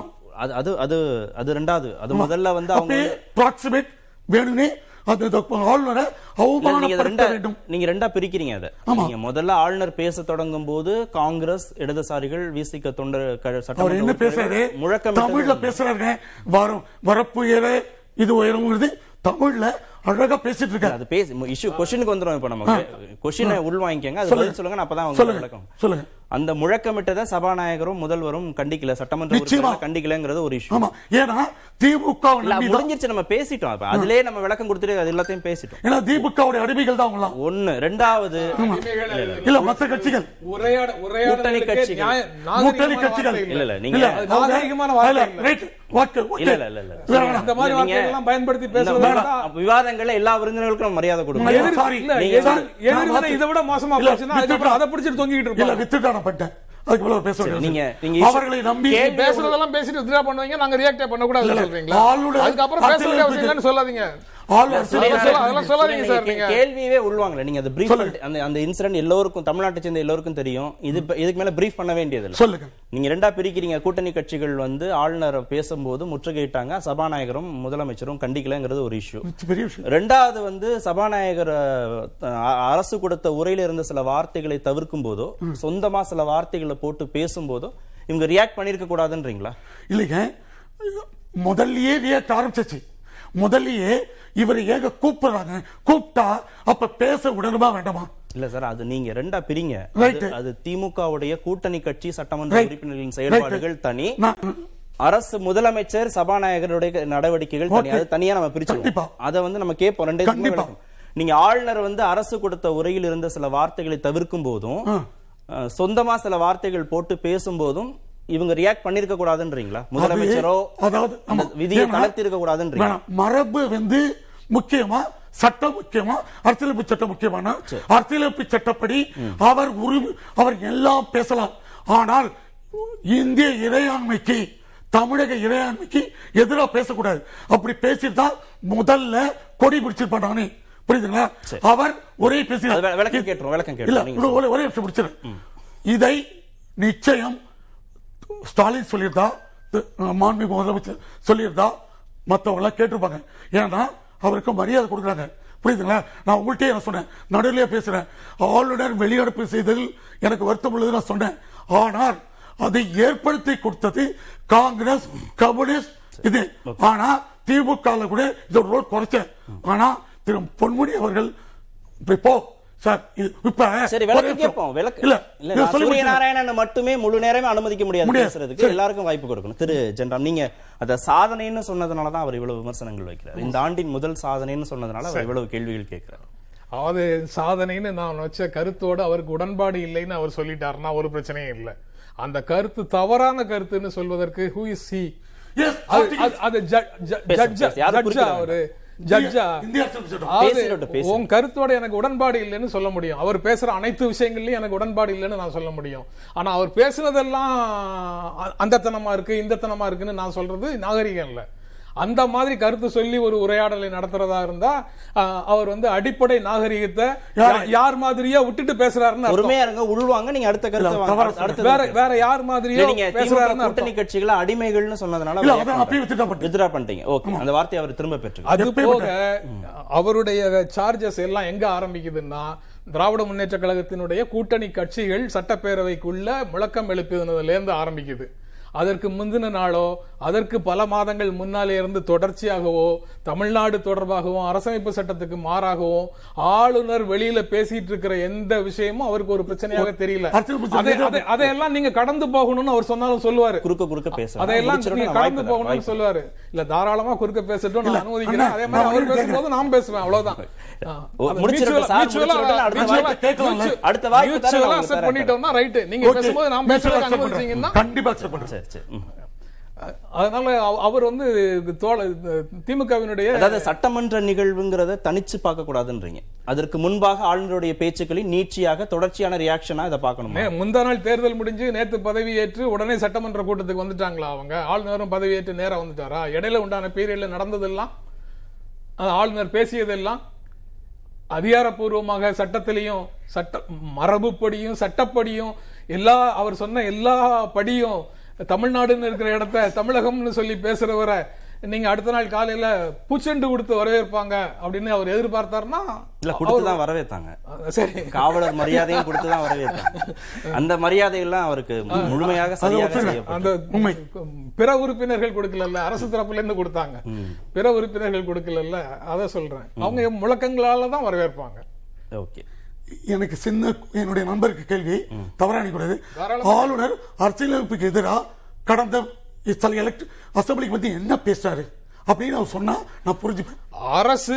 அது அது அது ரெண்டாவது அது முதல்ல வந்து அவங்க ப்ராக்சிமேட் வேணுனே அது ஆளுநரை அவமானப்படுத்த வேண்டும். நீங்க ரெண்டா பிரிக்கிறீங்க அதை. நீங்க முதல்ல ஆளுநர் பேச தொடங்கும் போது காங்கிரஸ் இடதுசாரிகள் வீசிக்க தொண்டர் சட்டம் என்ன பேசுறாரு, முழக்கம் தமிழ்ல பேசுறாரு, வரும் வரப்பு ஏற இது உயரங்கிறது தமிழ்ல அழகா பேசிட்டு இருக்காரு. அது பேசி இஷ்யூ கொஸ்டினுக்கு வந்துடும். இப்ப நம்ம கொஸ்டினை உள் வாங்கிக்கங்க, அது பதில் சொல்லுங்க, நான் அப்பதான் சொல்லுங்க சொல்லுங்க. அந்த முழக்கமிட்டதை சபாநாயகரும் முதல்வரும் கண்டிக்கல, சட்டமன்ற கண்டிக்கலங்கிறது ஒரு இஷ்யூ. ஏன்னா திமுக முடிஞ்சிருச்சு, நம்ம பேசிட்டோம், அதுலயே நம்ம விளக்கம் கொடுத்துட்டு அது எல்லாத்தையும் பேசிட்டோம். ஏன்னா திமுகவுடைய அடிமைகள் தான் ஒண்ணு. ரெண்டாவது இல்ல மற்ற கட்சிகள் கூட்டணி கட்சிகள் கூட்டணி கட்சிகள் இல்ல இல்ல நீங்க இல்ல இல்ல இல்ல இல்ல பயன்படுத்தி பேசுறது விவாதங்களை எல்லா விருந்தினர்களுக்கும் நம்ம மரியாதை கொடுக்கணும். இதை விட மோசமா அதை பிடிச்சிட்டு தொங்கிட்டு இருக்கோம். கூட்டணி கட்சிகள் வந்து ஆளுநர் பேசும்போது முற்றுகையிட்டாங்க, சபாநாயகரும் முதலமைச்சரும் கண்டிக்கலங்கிறது ஒரு இஷ்யூ. ரெண்டாவது வந்து சபாநாயகர் அரசு கொடுத்த உரையில இருந்த சில வார்த்தைகளை தவிர்க்கும் போதோ சொந்தமாக சில வார்த்தைகளை போட்டு பேசும்போதும் இவங்க ரியாக்ட் பண்ணிருக்க கூடாதுன்றீங்களா? இல்லைங்க, முதல்லயே ரியாக்ட் ஆரம்பிச்சு, முதல்லயே இவரை ஏக கூப்பிடுறாங்க. கூப்பிட்டா அப்ப பேச உடனுமா வேண்டாமா? இல்ல சார், அது நீங்க ரெண்டா பிரிங்க. அது திமுகவுடைய கூட்டணி கட்சி சட்டமன்ற உறுப்பினர்களின் செயல்பாடுகள் தனி, அரசு முதலமைச்சர் சபாநாயகருடைய நடவடிக்கைகள் தனியா நம்ம பிரிச்சுப்போம். அதை வந்து நம்ம கேட்போம். ரெண்டு நீங்க ஆளுநர் வந்து அரசு கொடுத்த உரையில் இருந்த சில வார்த்தைகளை தவிர்க்கும் போதும் சொந்தமா சில வார்த்தைகள் போட்டு பேசும்போதும் இவங்க ரியாக்ட் பண்ணிருக்க கூடாதுன்றீங்களா? முதலமைச்சரோ விதியை தளர்த்திருக்க கூடாதுன்றீங்க? மரபு வந்து முக்கியமா, சட்டம் முக்கியமா, அரசியலமைப்பு சட்டம் முக்கியமான அரசியலமைப்பு சட்டப்படி அவர் உரிமை அவர் எல்லாம் பேசலாம். ஆனால் இந்திய இறையாண்மைக்கு, தமிழக இறையாண்மைக்கு எதிராக பேசக்கூடாது. அப்படி பேசிதான் முதல்ல கொடி பிடிச்சிருப்பானே, புரியுதுங்களா? அவர் ஒரே பேசி இதை நிச்சயம் ஸ்டாலின் சொல்லியிருந்தா, மாண்பு முதலமைச்சர் சொல்லியிருந்தா மற்றவங்க எல்லாம் கேட்டிருப்பாங்க. ஏன்னா அவருக்கு மரியாதை கொடுக்குறாங்க, புரியுதுங்களா? நான் உங்கள்கிட்டயே நான் சொன்னேன், நடுவிலே பேசுறேன், ஆளுநர் வெளிநடப்பு செய்ததில் எனக்கு வருத்தம் உள்ளது நான் சொன்னேன். ஆனால் அதை ஏற்படுத்தி கொடுத்தது காங்கிரஸ், கம்யூனிஸ்ட் இது. ஆனா திமுக கூட இது ஒரு ரோல் குறைச்ச. ஆனா திரு பொன்முடி அவர்கள் இப்போ சூரிய நாராயணன் மட்டுமே முழு நேரமே அனுமதிக்க முடியாது, எல்லாருக்கும் வாய்ப்பு கொடுக்கணும். திரு ஜென்ராம், நீங்க அந்த சாதனைன்னு சொன்னதுனாலதான் அவர் இவ்வளவு விமர்சனங்கள் வைக்கிறார். இந்த ஆண்டின் முதல் சாதனைன்னு சொன்னதுனால அவர் இவ்வளவு கேள்விகள் கேட்கிறார். அது சாதனைன்னு நான் வச்ச கருத்தோடு அவருக்கு உடன்பாடு இல்லைன்னு அவர் சொல்லிட்டாருன்னா ஒரு பிரச்சனையும் இல்லை. அந்த கருத்து தவறான கருத்துன்னு சொல்வதற்கு who is he? அது உன் கருத்தோட எனக்கு உடன்பாடு இல்லைன்னு சொல்ல முடியும். அவர் பேசுற அனைத்து விஷயங்கள்லயும் எனக்கு உடன்பாடு இல்லைன்னு நான் சொல்ல முடியும். ஆனா அவர் பேசுனதெல்லாம் அந்தத்தனமா இருக்கு, இந்தத்தனமா இருக்குன்னு நான் சொல்றது நாகரிகம் இல்ல. அந்த மாதிரி கருத்து சொல்லி ஒரு உரையாடலை நடத்துறதா இருந்தா அவர் வந்து அடிப்படை நாகரிகத்தை யார் மாதிரியா விட்டுட்டு பேசுறாருன்னு கூட்டணி கட்சிகளை அடிமைகள்னு சொன்னதுனால வித்ட்ரா பண்ணிட்டீங்க. ஓகே, அந்த வார்த்தையை அவர் திரும்ப பெற்று. அது போக அவருடைய சார்ஜஸ் எல்லாம் எங்க ஆரம்பிக்குதுன்னா, திராவிட முன்னேற்ற கழகத்தினுடைய கூட்டணி கட்சிகள் சட்டப்பேரவைக்குள்ள முழக்கம் எழுப்பினதுல இருந்து ஆரம்பிக்குது. அதற்கு முந்தின நாளோ அதற்கு பல மாதங்கள் முன்னாலே இருந்து தொடர்ச்சியாகவோ தமிழ்நாடு தொடர்பாகவும் அரசமைப்பு சட்டத்துக்கு மாறாகவும் ஆளுநர் வெளியில பேசிட்டு இருக்கிற எந்த விஷயமும் அவருக்கு ஒரு பிரச்சனையாக தெரியல. அதையெல்லாம் நீங்க கடந்து போகணும்னு அவர் சொன்னாலும் சொல்லுவாரு, குறுக்க குறுக்க பேச அதையெல்லாம் நீங்க கடந்து போகணும்னு சொல்லுவாரு. இல்ல, தாராளமா குறுக்க பேசட்டும், நான் அனுமதிக்கிறேன். அதே மாதிரி அவர் பேசும்போது நான் பேசுவேன், அவ்வளவுதான். பண்ணிட்டோம்னா ரைட்டு, நீங்க பேசும்போது நான் பேசுறேன் அனுமதிச்சீங்கன்னா கண்டிப்பா பண்றேன். அதனால அவர் வந்து திமுகவினுடைய அதாவது சட்டமன்ற நிகழ்வுங்கிறத தனிச்சு பார்க்க கூடாதுன்றீங்க. அதற்கு முன்பாக ஆளுநருடைய பேச்சுக்களை நீட்சியாக தொடர்ச்சியான ரியாக்ஷனா இதை பார்க்கணும். முந்தா நாள் தேர்தல் முடிஞ்சு நேற்று பதவியேற்று உடனே சட்டமன்ற கூட்டத்துக்கு வந்துட்டாங்களா அவங்க? ஆளுநரும் பதவியேற்று நேரா வந்துட்டாரா? இடையில உண்டான பீரியட்ல நடந்ததெல்லாம், ஆளுநர் பேசியதெல்லாம் அதிகாரப்பூர்வமாக சட்டத்திலையும் சட்ட மரபுப்படியும் சட்டப்படியும் எல்லா அவர் சொன்ன எல்லா படியும் தமிழ்நாடுன்னு இருக்கிற இடத்த தமிழகம்னு சொல்லி பேசுறவரை நீங்க அடுத்த நாள் காலையில பூச்செண்டு கொடுத்து வரவேற்பாங்க அப்படின்னு அவர் எதிர்பார்த்தாருன்னா வரவேற்பாங்க. சரி, காவலர் மரியாதையும் கொடுத்துதான் வரவேற்பாங்க. அந்த மரியாதை எல்லாம் அவருக்கு முழுமையாக அந்த பிற உறுப்பினர்கள் கொடுக்கல, அரசு தரப்புல இருந்து கொடுத்தாங்க, பிற உறுப்பினர்கள் கொடுக்கல. அதை சொல்றேன், அவங்க முழக்கங்களால தான் வரவேற்பாங்க. ஓகே, எனக்கு சின்ன என்னுடைய நண்பருக்கு கேள்வி தவறான கூடாது. ஆளுநர் அரசியலமைப்புக்கு எதிராக கடந்த அசம்பிளிக்கு பத்தி என்ன பேசுறாரு அப்படின்னு அவர் சொன்னா நான் புரிஞ்சுப்பேன். அரசு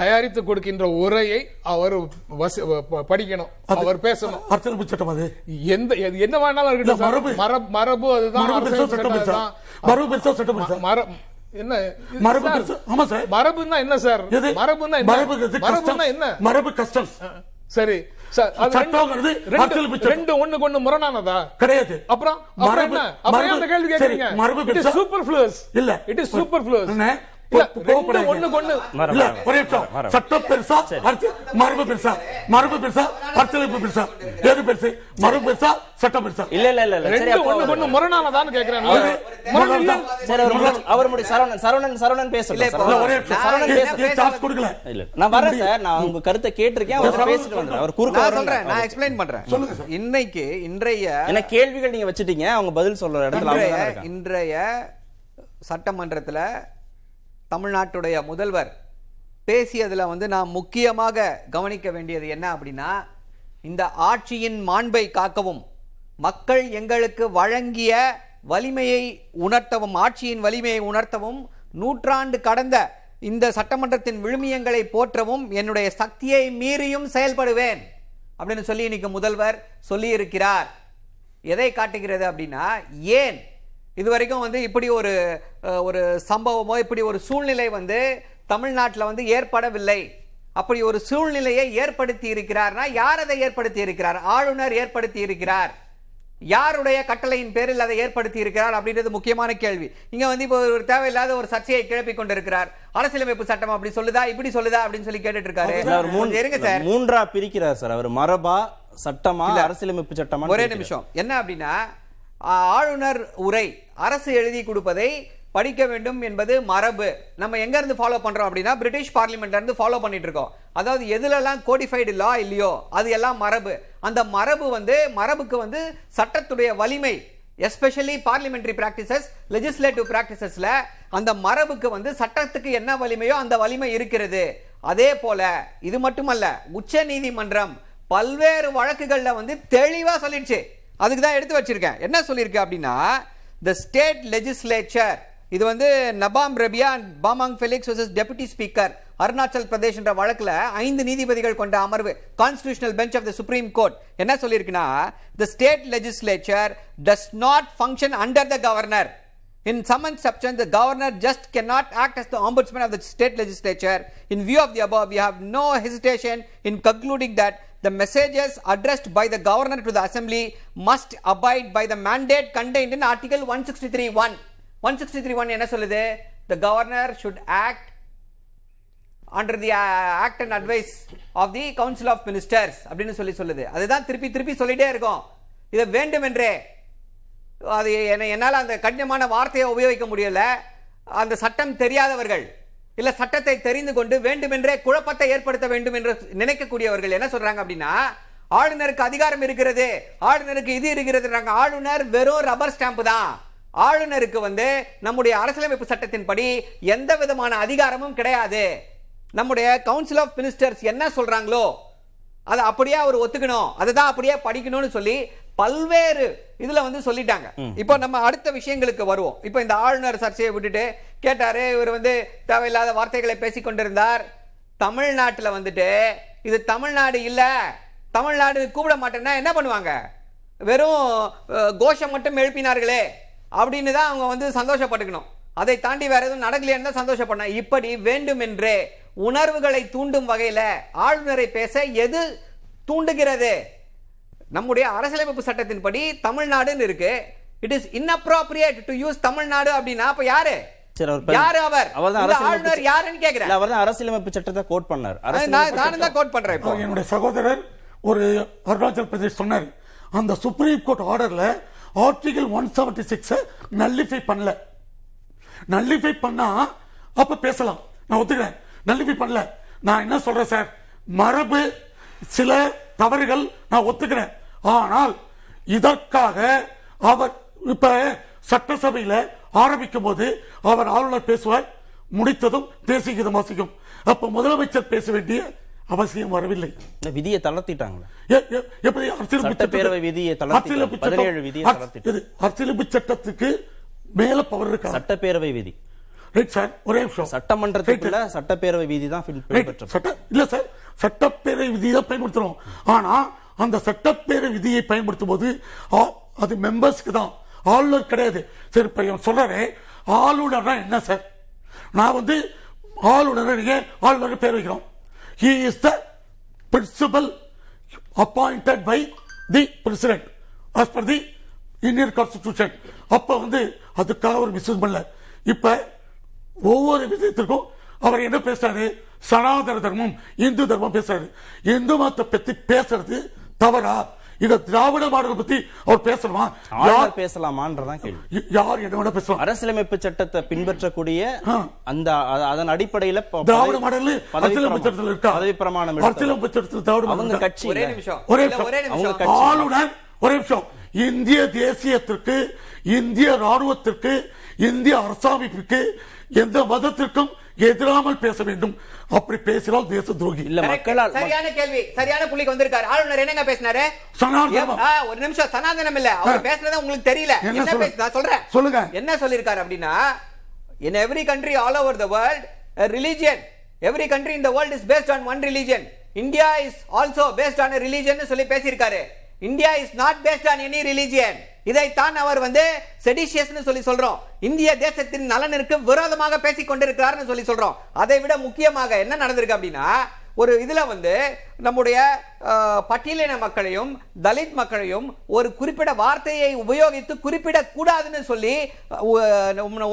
தயாரித்து கொடுக்கின்ற உரையை அவர் படிக்கணும், அவர் பேசணும். அரசியலமைப்பு சட்டம் அது எந்த என்ன வேணாலும் மரபு அதுதான். என்ன மரபுன்னா என்ன சார்? மரபுன்னா மரபுன்னா என்ன? மரபு கஷ்டம். சரி, ரெண்டு ஒண்ணு கொண்டு முரணானதா கிடையாது. அப்புறம் கேள்வி கேட்குறீங்க, சட்டம் பெருசா மரபு பெருசா? மரபு பெருசா அரசியலமைப்பு பெருசா? எது பெருசு, மரபு பெருசா சட்டம் பெருசா? இல்ல இல்ல இல்ல ரெண்டு ஒண்ணு கொண்டு முரணானதான்னு கேக்குறேன். அவருடைய சரவணன் சரவணன் சரவணன் பேசல, சரவணன் பேச சான்ஸ் கொடுக்கல. இல்ல, நான் வரேன் சார், நான் உங்க கருத்தை கேட்டிருக்கேன், அவர் பேசிட்டு வந்தார். அவர் குறுக்க சொல்றேன், நான் எக்ஸ்பிளைன் பண்றேன். சொல்லுங்க. இன்னைக்கு இன்றைய என்ன கேள்விகள் நீங்க வச்சிட்டீங்க, அவங்க பதில் சொல்ற இடத்துல இன்றைய சட்டமன்றத்துல தமிழ்நாட்டுடைய முதல்வர் பேசியதில் வந்து நான் முக்கியமாக கவனிக்க வேண்டியது என்ன அப்படின்னா, இந்த ஆட்சியின் மாண்பை காக்கவும் மக்கள் எங்களுக்கு வழங்கிய வலிமையை உணர்த்தவும், ஆட்சியின் வலிமையை உணர்த்தவும், நூற்றாண்டு கடந்த இந்த சட்டமன்றத்தின் விழுமியங்களை போற்றவும் என்னுடைய சக்தியை மீறியும் செயல்படுவேன் அப்படின்னு சொல்லி இன்னைக்கு முதல்வர் சொல்லியிருக்கிறார். எதை காட்டுகிறது அப்படின்னா, ஏன் இதுவரைக்கும் வந்து இப்படி ஒரு ஒரு சம்பவமோ இப்படி ஒரு சூழ்நிலை வந்து தமிழ்நாட்டில் வந்து ஏற்படவில்லை, அப்படி ஒரு சூழ்நிலையை ஏற்படுத்தி இருக்கிறார்னா யார் அதை ஏற்படுத்தி இருக்கிறார்? ஆளுநர் ஏற்படுத்தி இருக்கிறார். யாருடைய கட்டளையின் பேரில் அதை ஏற்படுத்தி இருக்கிறார் அப்படின்றது முக்கியமான கேள்வி. இங்கே வந்து இப்போ ஒரு தேவையில்லாத ஒரு சர்ச்சையை கிளப்பி கொண்டிருக்கிறார். அரசியலமைப்பு சட்டம் அப்படி சொல்லுதா, இப்படி சொல்லுதா அப்படின்னு சொல்லி கேட்டுட்டு இருக்காரு. இருங்க சார், மூன்றா பிரிக்கிறார் சார் அவர், மரபா சட்டமா அரசியலமைப்பு சட்டமா? ஒரே நிமிஷம். என்ன அப்படின்னா, ஆளுநர் உரை அரசு எழுதி கொடுப்பதை படிக்க வேண்டும் என்பது மரபு. நம்ம எங்க இருந்து ஃபாலோ பண்றோம் அப்படின்னா, பிரிட்டிஷ் பார்லிமெண்ட்ல இருந்து ஃபாலோ பண்ணிட்டு இருக்கோம். அதாவது எதுலெல்லாம் கோடிஃபைடு லா இல்லையோ அது எல்லாம் மரபு. அந்த மரபு வந்து மரபுக்கு வந்து சட்டத்துடைய வலிமை, எஸ்பெஷலி பார்லிமெண்டரி பிராக்டிசஸ், லெஜிஸ்லேட்டிவ் பிராக்டிசஸ்ல அந்த மரபுக்கு வந்து சட்டத்துக்கு என்ன வலிமையோ அந்த வலிமை இருக்கிறது. அதே போல இது மட்டுமல்ல, உச்ச நீதிமன்றம் பல்வேறு வழக்குகள்ல வந்து தெளிவா சொல்லிடுச்சு. அதுக்கு தான் எடுத்து வச்சிருக்கேன். என்ன சொல்லியிருக்கு அப்படின்னா, த ஸ்டேட் லெஜிஸ்லேச்சர், இது வந்து Nabam Rebia and Bamang Felix versus deputy speaker Arunachal Pradesh என்ற வழக்கில் ஐந்து நீதிபதிகள் கொண்ட அமர்வு, constitutional bench of the supreme court, என்ன சொல்லியிருக்குன்னா, the state legislature does not function under the governor. In some exception, the governor just cannot act as the ombudsman of the state legislature. In view of the above, we have no hesitation in concluding that the messages addressed by the governor to the assembly must abide by the mandate contained in Article one sixty-three one. one sixty-three one என்ன சொல்லுது? The governor should act under the uh, act and advice of the council of ministers அப்படின்னு சொல்லி சொல்லுது. அதுதான் திருப்பி திருப்பி சொல்லிட்டே இருக்கும். இதை வேண்டும் என்றே அது என்ன, என்னால் அந்த கடினமான வார்த்தையை உபயோகிக்க முடியல, அந்த சட்டம் தெரியாதவர்கள் இல்லை சட்டத்தை தெரிந்து கொண்டு வேண்டுமென்றே குழப்பத்தை ஏற்படுத்த வேண்டும் என்று நினைக்கக்கூடியவர்கள் என்ன சொல்றாங்க அப்படின்னா, ஆளுநருக்கு அதிகாரம் இருக்கிறது, ஆளுநருக்கு இது இருக்கிறதுன்றாங்க. ஆளுநர் வெறும் ரப்பர் ஸ்டாம்பு தான். ஆளுநருக்கு வந்து நம்முடைய அரசியலமைப்பு சட்டத்தின்படி எந்த விதமான அதிகாரமும் கிடையாது. நம்முடைய கவுன்சில் ஆஃப் மினிஸ்டர்ஸ் என்ன சொல்றாங்களோ அதை அப்படியே அவர் ஒத்துக்கணும், அதுதான் அப்படியே படிக்கணும்னு சொல்லி பல்வேறு இதுல வந்து சொல்லிட்டாங்க. இப்போ நம்ம அடுத்த விஷயங்களுக்கு வருவோம். இப்போ இந்த ஆளுநர் சர்ச்சையை விட்டுட்டு கேட்டாரு, இவர் வந்து தேவையில்லாத வார்த்தைகளை பேசிக்கொண்டிருந்தார். தமிழ்நாட்டில் வந்துட்டு இது தமிழ்நாடு இல்ல, தமிழ்நாடு கூப்பிட மாட்டேன்னா என்ன பண்ணுவாங்க, வெறும் கோஷம் மட்டும் எழுப்பினார்களே அப்படின்னு தான் அவங்க வந்து சந்தோஷப்பட்டுக்கணும். அதை தாண்டி வேற எதுவும் நடக்கலையான்னு தான் சந்தோஷப்படணும். இப்படி வேண்டும் என்றே உணர்வுகளை தூண்டும் வகையில ஆளுநரை பேச எது தூண்டுகிறது? நம்முடைய அரசியலமைப்பு சட்டத்தின்படி தமிழ்நாடுன்னு இருக்கு. It is inappropriate to use Tamil Nadu அப்படின்னா அப்ப யாரு யாரு அவர் ஆளுநர் யாருன்னு கேக்குறாரு. அவர் தான் அரசியலமைப்பு சட்டத்தை கோட் பண்ணார். நானும் தான் கோட் பண்றேன். இப்போ என்னுடைய சகோதரர் ஒரு அருணாச்சல் பிரதேஷ் சொன்னார், அந்த சுப்ரீம் கோர்ட் ஆர்டர்ல article one seventy six nullify பண்ணல. நல்லிஃபை பண்ணா அப்ப பேசலாம், நான் ஒத்துக்கிறேன். நல்லிஃபை பண்ணல, நான் என்ன சொல்றேன் சார், மரபு சில தவறுகள் நான் ஒத்துக்கிறேன். ஆனால் இதற்காக அவர் இப்ப சட்டசபையில் ஆரம்பிக்கும் போது அவர் ஆளுநர் பேசுவார், முடித்ததும் தேசிய வாசிக்கும். அப்ப முதலமைச்சர் பேச வேண்டிய அவசியம் வரவில்லை. விதியை தளர்த்திட்டாங்க சட்டத்துக்கு மேல பவர் இருக்கு. சட்டப்பேரவை விதி ஒரே சட்டமன்றத்துக்குள்ள சட்டப்பேரவை விதி தான் இல்ல சார், சட்டப்பேரவை விதியை பயன்படுத்துறோம். ஆனா அந்த சட்டப்பேரவை விதியை பயன்படுத்தும் போது அது மெம்பர்ஸ்க்கு தான், ஆளுநர் கிடையாது. சரி, இப்ப சொல்றாரு ஆளுநர் என்ன சார், நான் வந்து ஆளுநர் ஆளுநர் பேர் வைக்கிறோம். He is the principal appointed by the president as per the Indian constitution. அப்ப வந்து அதுக்காக ஒரு மிஸ்யூஸ் பண்ணல. இப்ப ஒவ்வொரு விஷயத்திற்கும் அவர் என்ன பேசுறாரு, சனாதன தர்மம் இந்து தர்மம் பேசுறாரு. இந்து மதத்தை பத்தி பேசுறது தவறா? இத திராவிட மாடல் பத்தி அவர் பேசணுமா? யார் பேசலாமான்றதான் கேள்வி. யார் என்ன வேணா பேசலாம். அரசியலமைப்பு சட்டத்தை பின்பற்றக்கூடிய அந்த அதன் அடிப்படையில் திராவிட மாடல் அரசியலமைப்பு சட்டத்தில் இருக்கா? பதவி பிரமாணம் அரசியலமைப்பு சட்டத்தில் திராவிட அவங்க கட்சி. ஒரே நிமிஷம் ஒரே நிமிஷம் ஆளுநர் ஒரே நிமிஷம். இந்திய தேசியத்திற்கு, இந்திய ராணுவத்திற்கு, இந்திய அரசாமைப்பிற்கு, எந்த மதத்திற்கும் எதிராமல் பேச வேண்டும். அப்படி பேசினால் தேச துரோகி. சரியான கேள்வி, சரியான புள்ளிக்கு வந்திருக்காரு. ஆளுநர் என்னங்க பேசினாரு? ஒரு நிமிஷம், சனாதனம் இல்ல அவர் பேசுறதா உங்களுக்கு தெரியல. என்ன பேசுறேன் சொல்றேன் சொல்லுங்க. என்ன சொல்லிருக்காரு அப்படின்னா, in every country all over the world a religion, every country in the world is based on one religion. India is also based on a religion nu solli pesirukkaru. India is not based on any religion. idai than avar vande seditious nu solli solrom. India desathin nalanirku virodhamaga pesikondirukkaru nu solli solrom. adai vida mukkiyamaga enna nadandirukku appadina ஒரு இதில் வந்து நம்முடைய பட்டியலின மக்களையும் தலித் மக்களையும் ஒரு குறிப்பிட்ட வார்த்தையை உபயோகித்து குறிப்பிடக்கூடாதுன்னு சொல்லி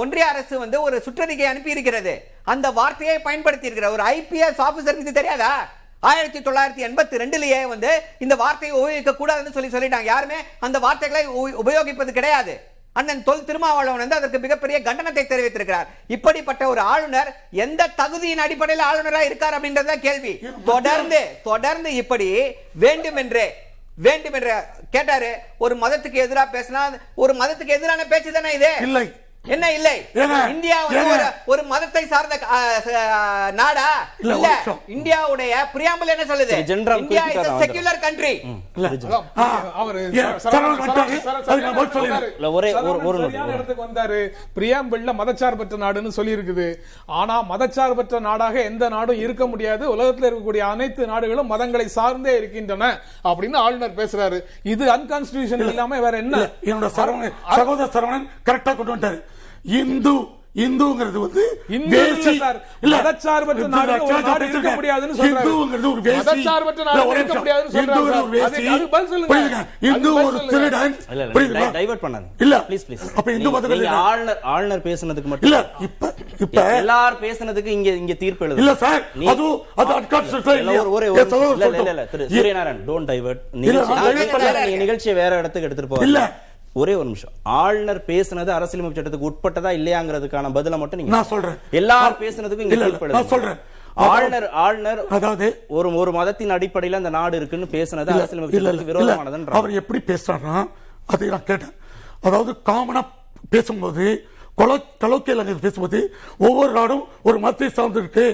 ஒன்றிய அரசு வந்து ஒரு சுற்றறிக்கை அனுப்பி இருக்கிறது. அந்த வார்த்தையை பயன்படுத்தி இருக்கிற ஒரு ஐபிஎஸ் ஆஃபீஸருக்கு இது தெரியாதா? ஆயிரத்தி தொள்ளாயிரத்தி எண்பத்தி ரெண்டுலேயே வந்து இந்த வார்த்தையை உபயோகிக்க கூடாதுன்னு சொல்லி சொல்லிட்டாங்க. யாருமே அந்த வார்த்தைகளை உபயோகிப்பது கிடையாது. அண்ணன் தொல் திருமாவளவன் வந்து அதற்கு மிகப்பெரிய கண்டனத்தை தெரிவித்திருக்கிறார். இப்படிப்பட்ட ஒரு ஆளுநர் எந்த தகுதியின் அடிப்படையில் ஆளுநராக இருக்கார் அப்படின்றத கேள்வி. தொடர்ந்து தொடர்ந்து இப்படி வேண்டுமென்றே வேண்டுமென்றே கேட்டாரு. ஒரு மதத்துக்கு எதிராக பேசினா ஒரு மதத்துக்கு எதிரான பேச்சு தானே இது? இல்லை, என்ன இல்லை? இந்தியா வந்து ஒரு மதத்தை சார்ந்த நாடா இல்ல? இந்தியாவுடைய பிரியாம்பிள் என்ன சொல்லுது? India is a secular country. பிரியாம்பிள்ல மதச்சார்பற்ற நாடுன்னு சொல்லி இருக்குது. ஆனா மதச்சார்பற்ற நாடாக எந்த நாடும் இருக்க முடியாது. உலகத்தில் இருக்கக்கூடிய அனைத்து நாடுகளும் மதங்களை சார்ந்தே இருக்கின்றன அப்படின்னு ஆளுநர் பேசுறாரு. இது அன்கான்ஸ்டிடியூஷன் இல்லாம வேற என்ன? என்னோட சகோதர சரவணன் கரெக்டா கொண்டு வந்தாரு. இந்து இந்துங்கிறது வந்து மதச்சார்பற்ற நாடு இருக்க முடியாதுன்னு பேசுனதுக்கு இங்க இங்க தீர்ப்பு எழுது இல்ல சார். சூரிய நாராயணன் டோன்ட் டைவர்ட். நிகழ்ச்சியை வேற இடத்துக்கு எடுத்துட்டு போக ஒரே ஒரு நிமிஷம். ஆளுநர் பேசுனது அரசியலமைப்பு சட்டத்துக்கு உட்பட்டதா இல்லையாங்கிறதுக்கான பதில மட்டும் நீங்க நான் சொல்றேன். எல்லாரும் பேசுனதுக்கும் நான் சொல்றேன். ஆளுநர் ஆளுநர் அதாவது ஒரு ஒரு மதத்தின் அடிப்படையில் அந்த நாடு இருக்குன்னு பேசுனது அரசியலமைப்பு சட்டத்துக்கு விரோதமானதுன்ற அவர் எப்படி பேசுறாருன்னா அதை நான் கேட்டேன். அதாவது காமனா பேசும்போது பேசும்போது ஒவ்வொரு நாடும் ஒரு மதத்தை சார்ந்து இருக்கு.